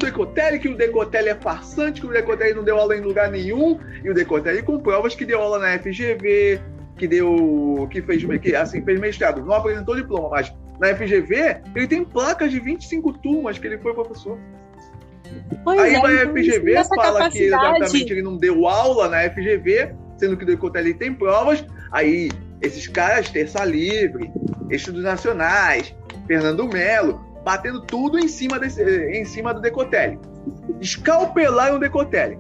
Decotelli, que o Decotelli é farsante, que o Decotelli não deu aula em lugar nenhum. E o Decotelli com provas que deu aula na FGV, que fez mestrado, não apresentou diploma, mas na FGV ele tem placas de 25 turmas que ele foi professor. Pois aí na FGV fala capacidade, que exatamente ele não deu aula na FGV, sendo que o Decotelli tem provas. Aí esses caras, Terça Livre, Estudos Nacionais, Fernando Melo, batendo tudo em cima do Decotelli. Escalpelaram o Decotelli.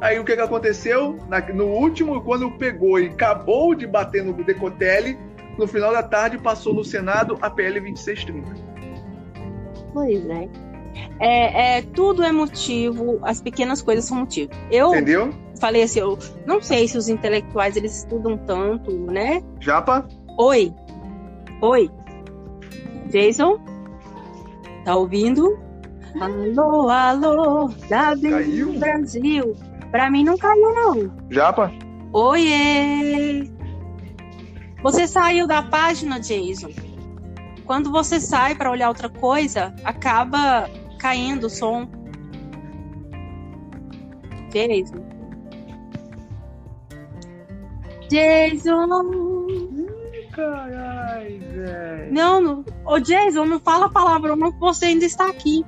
Aí o que aconteceu? No último, quando pegou e acabou de bater no Decotelli, no final da tarde passou no Senado a PL 2630. Pois é. Tudo é motivo, as pequenas coisas são motivo. Entendeu? Falei assim, eu não sei se os intelectuais, eles estudam tanto, né? Japa? Oi. Jason? Tá ouvindo? Alô, W Brasil. Pra mim não caiu, não. Japa? Oiê! Você saiu da página, Jason. Quando você sai pra olhar outra coisa, acaba caindo o som. Jason! Caralho, velho! Não, ô Jason, não fala palavrão, não, você ainda está aqui.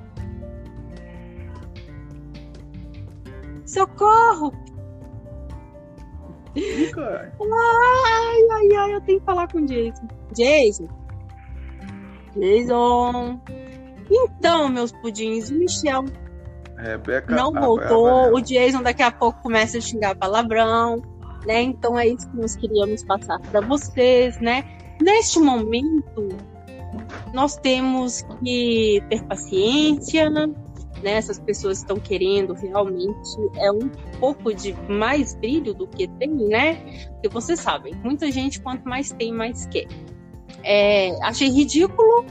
Socorro! Ai, eu tenho que falar com o Jason. Jason! Então, meus pudins, o Michel não voltou. O Jason daqui a pouco começa a xingar palavrão, né? Então é isso que nós queríamos passar para vocês, né? Neste momento, nós temos que ter paciência, né, essas pessoas estão querendo realmente é um pouco de mais brilho do que tem, né? Porque vocês sabem, muita gente quanto mais tem, mais quer. Achei ridículo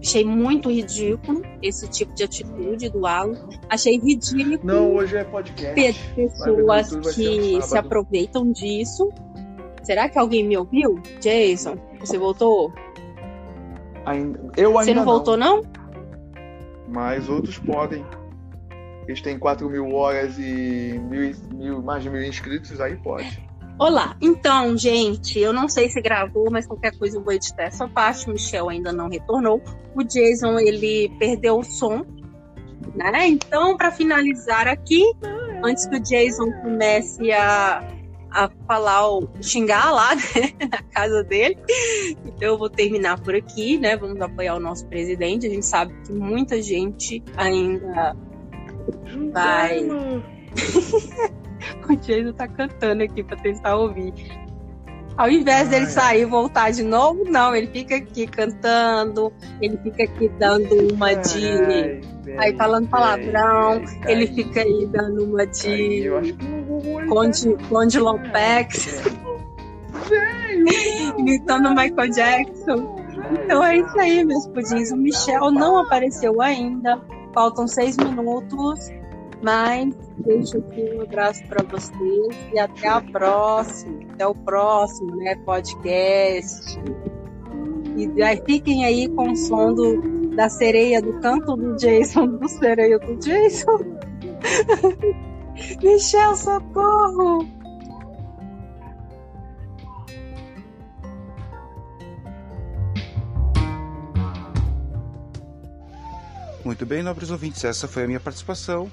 Achei muito ridículo esse tipo de atitude do Alan. Achei ridículo. Não, hoje é podcast. Pessoas que se aproveitam disso. Será que alguém me ouviu? Jason, você voltou? Você não voltou, não? Mas outros podem. Eles têm 4.000 horas e mais de 1.000 inscritos, aí pode. Olá, então, gente, eu não sei se gravou, mas qualquer coisa eu vou editar essa parte. O Michel ainda não retornou. O Jason, ele perdeu o som, né? Então, para finalizar aqui, antes que o Jason comece a falar, xingar lá, né, na casa dele, então eu vou terminar por aqui, né? Vamos apoiar o nosso presidente. A gente sabe que muita gente ainda vai... O Jason tá cantando aqui pra tentar ouvir. Ao invés dele sair e voltar de novo, não, ele fica aqui cantando, ele fica aqui dando uma de... Aí falando palavrão, ele fica aí dando uma de... Conde Lompex. Gritando Michael Jackson. Então é isso aí, meus pudins. O Michel não apareceu ainda. Faltam 6 minutos. Mas deixo aqui um abraço para vocês e até a próxima. Até o próximo, né, podcast. E aí fiquem aí com o som da sereia, do canto do Jason, do sereia do Jason. Michel, socorro! Muito bem, nobres ouvintes, essa foi a minha participação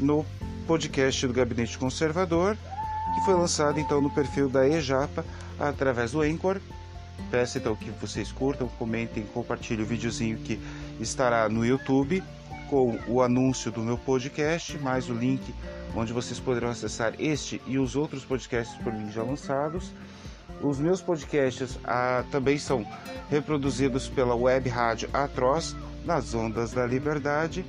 no podcast do Gabinete Conservador, que foi lançado então no perfil da EJAPA através do Anchor. Peço então que vocês curtam, comentem, compartilhem o videozinho que estará no YouTube com o anúncio do meu podcast, mais o link onde vocês poderão acessar este e os outros podcasts por mim já lançados. Os meus podcasts também são reproduzidos pela web Rádio Atroz, nas Ondas da Liberdade,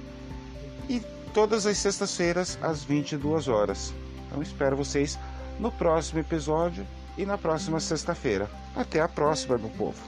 e todas as sextas-feiras, às 22 horas. Então, espero vocês no próximo episódio e na próxima sexta-feira. Até a próxima, meu povo!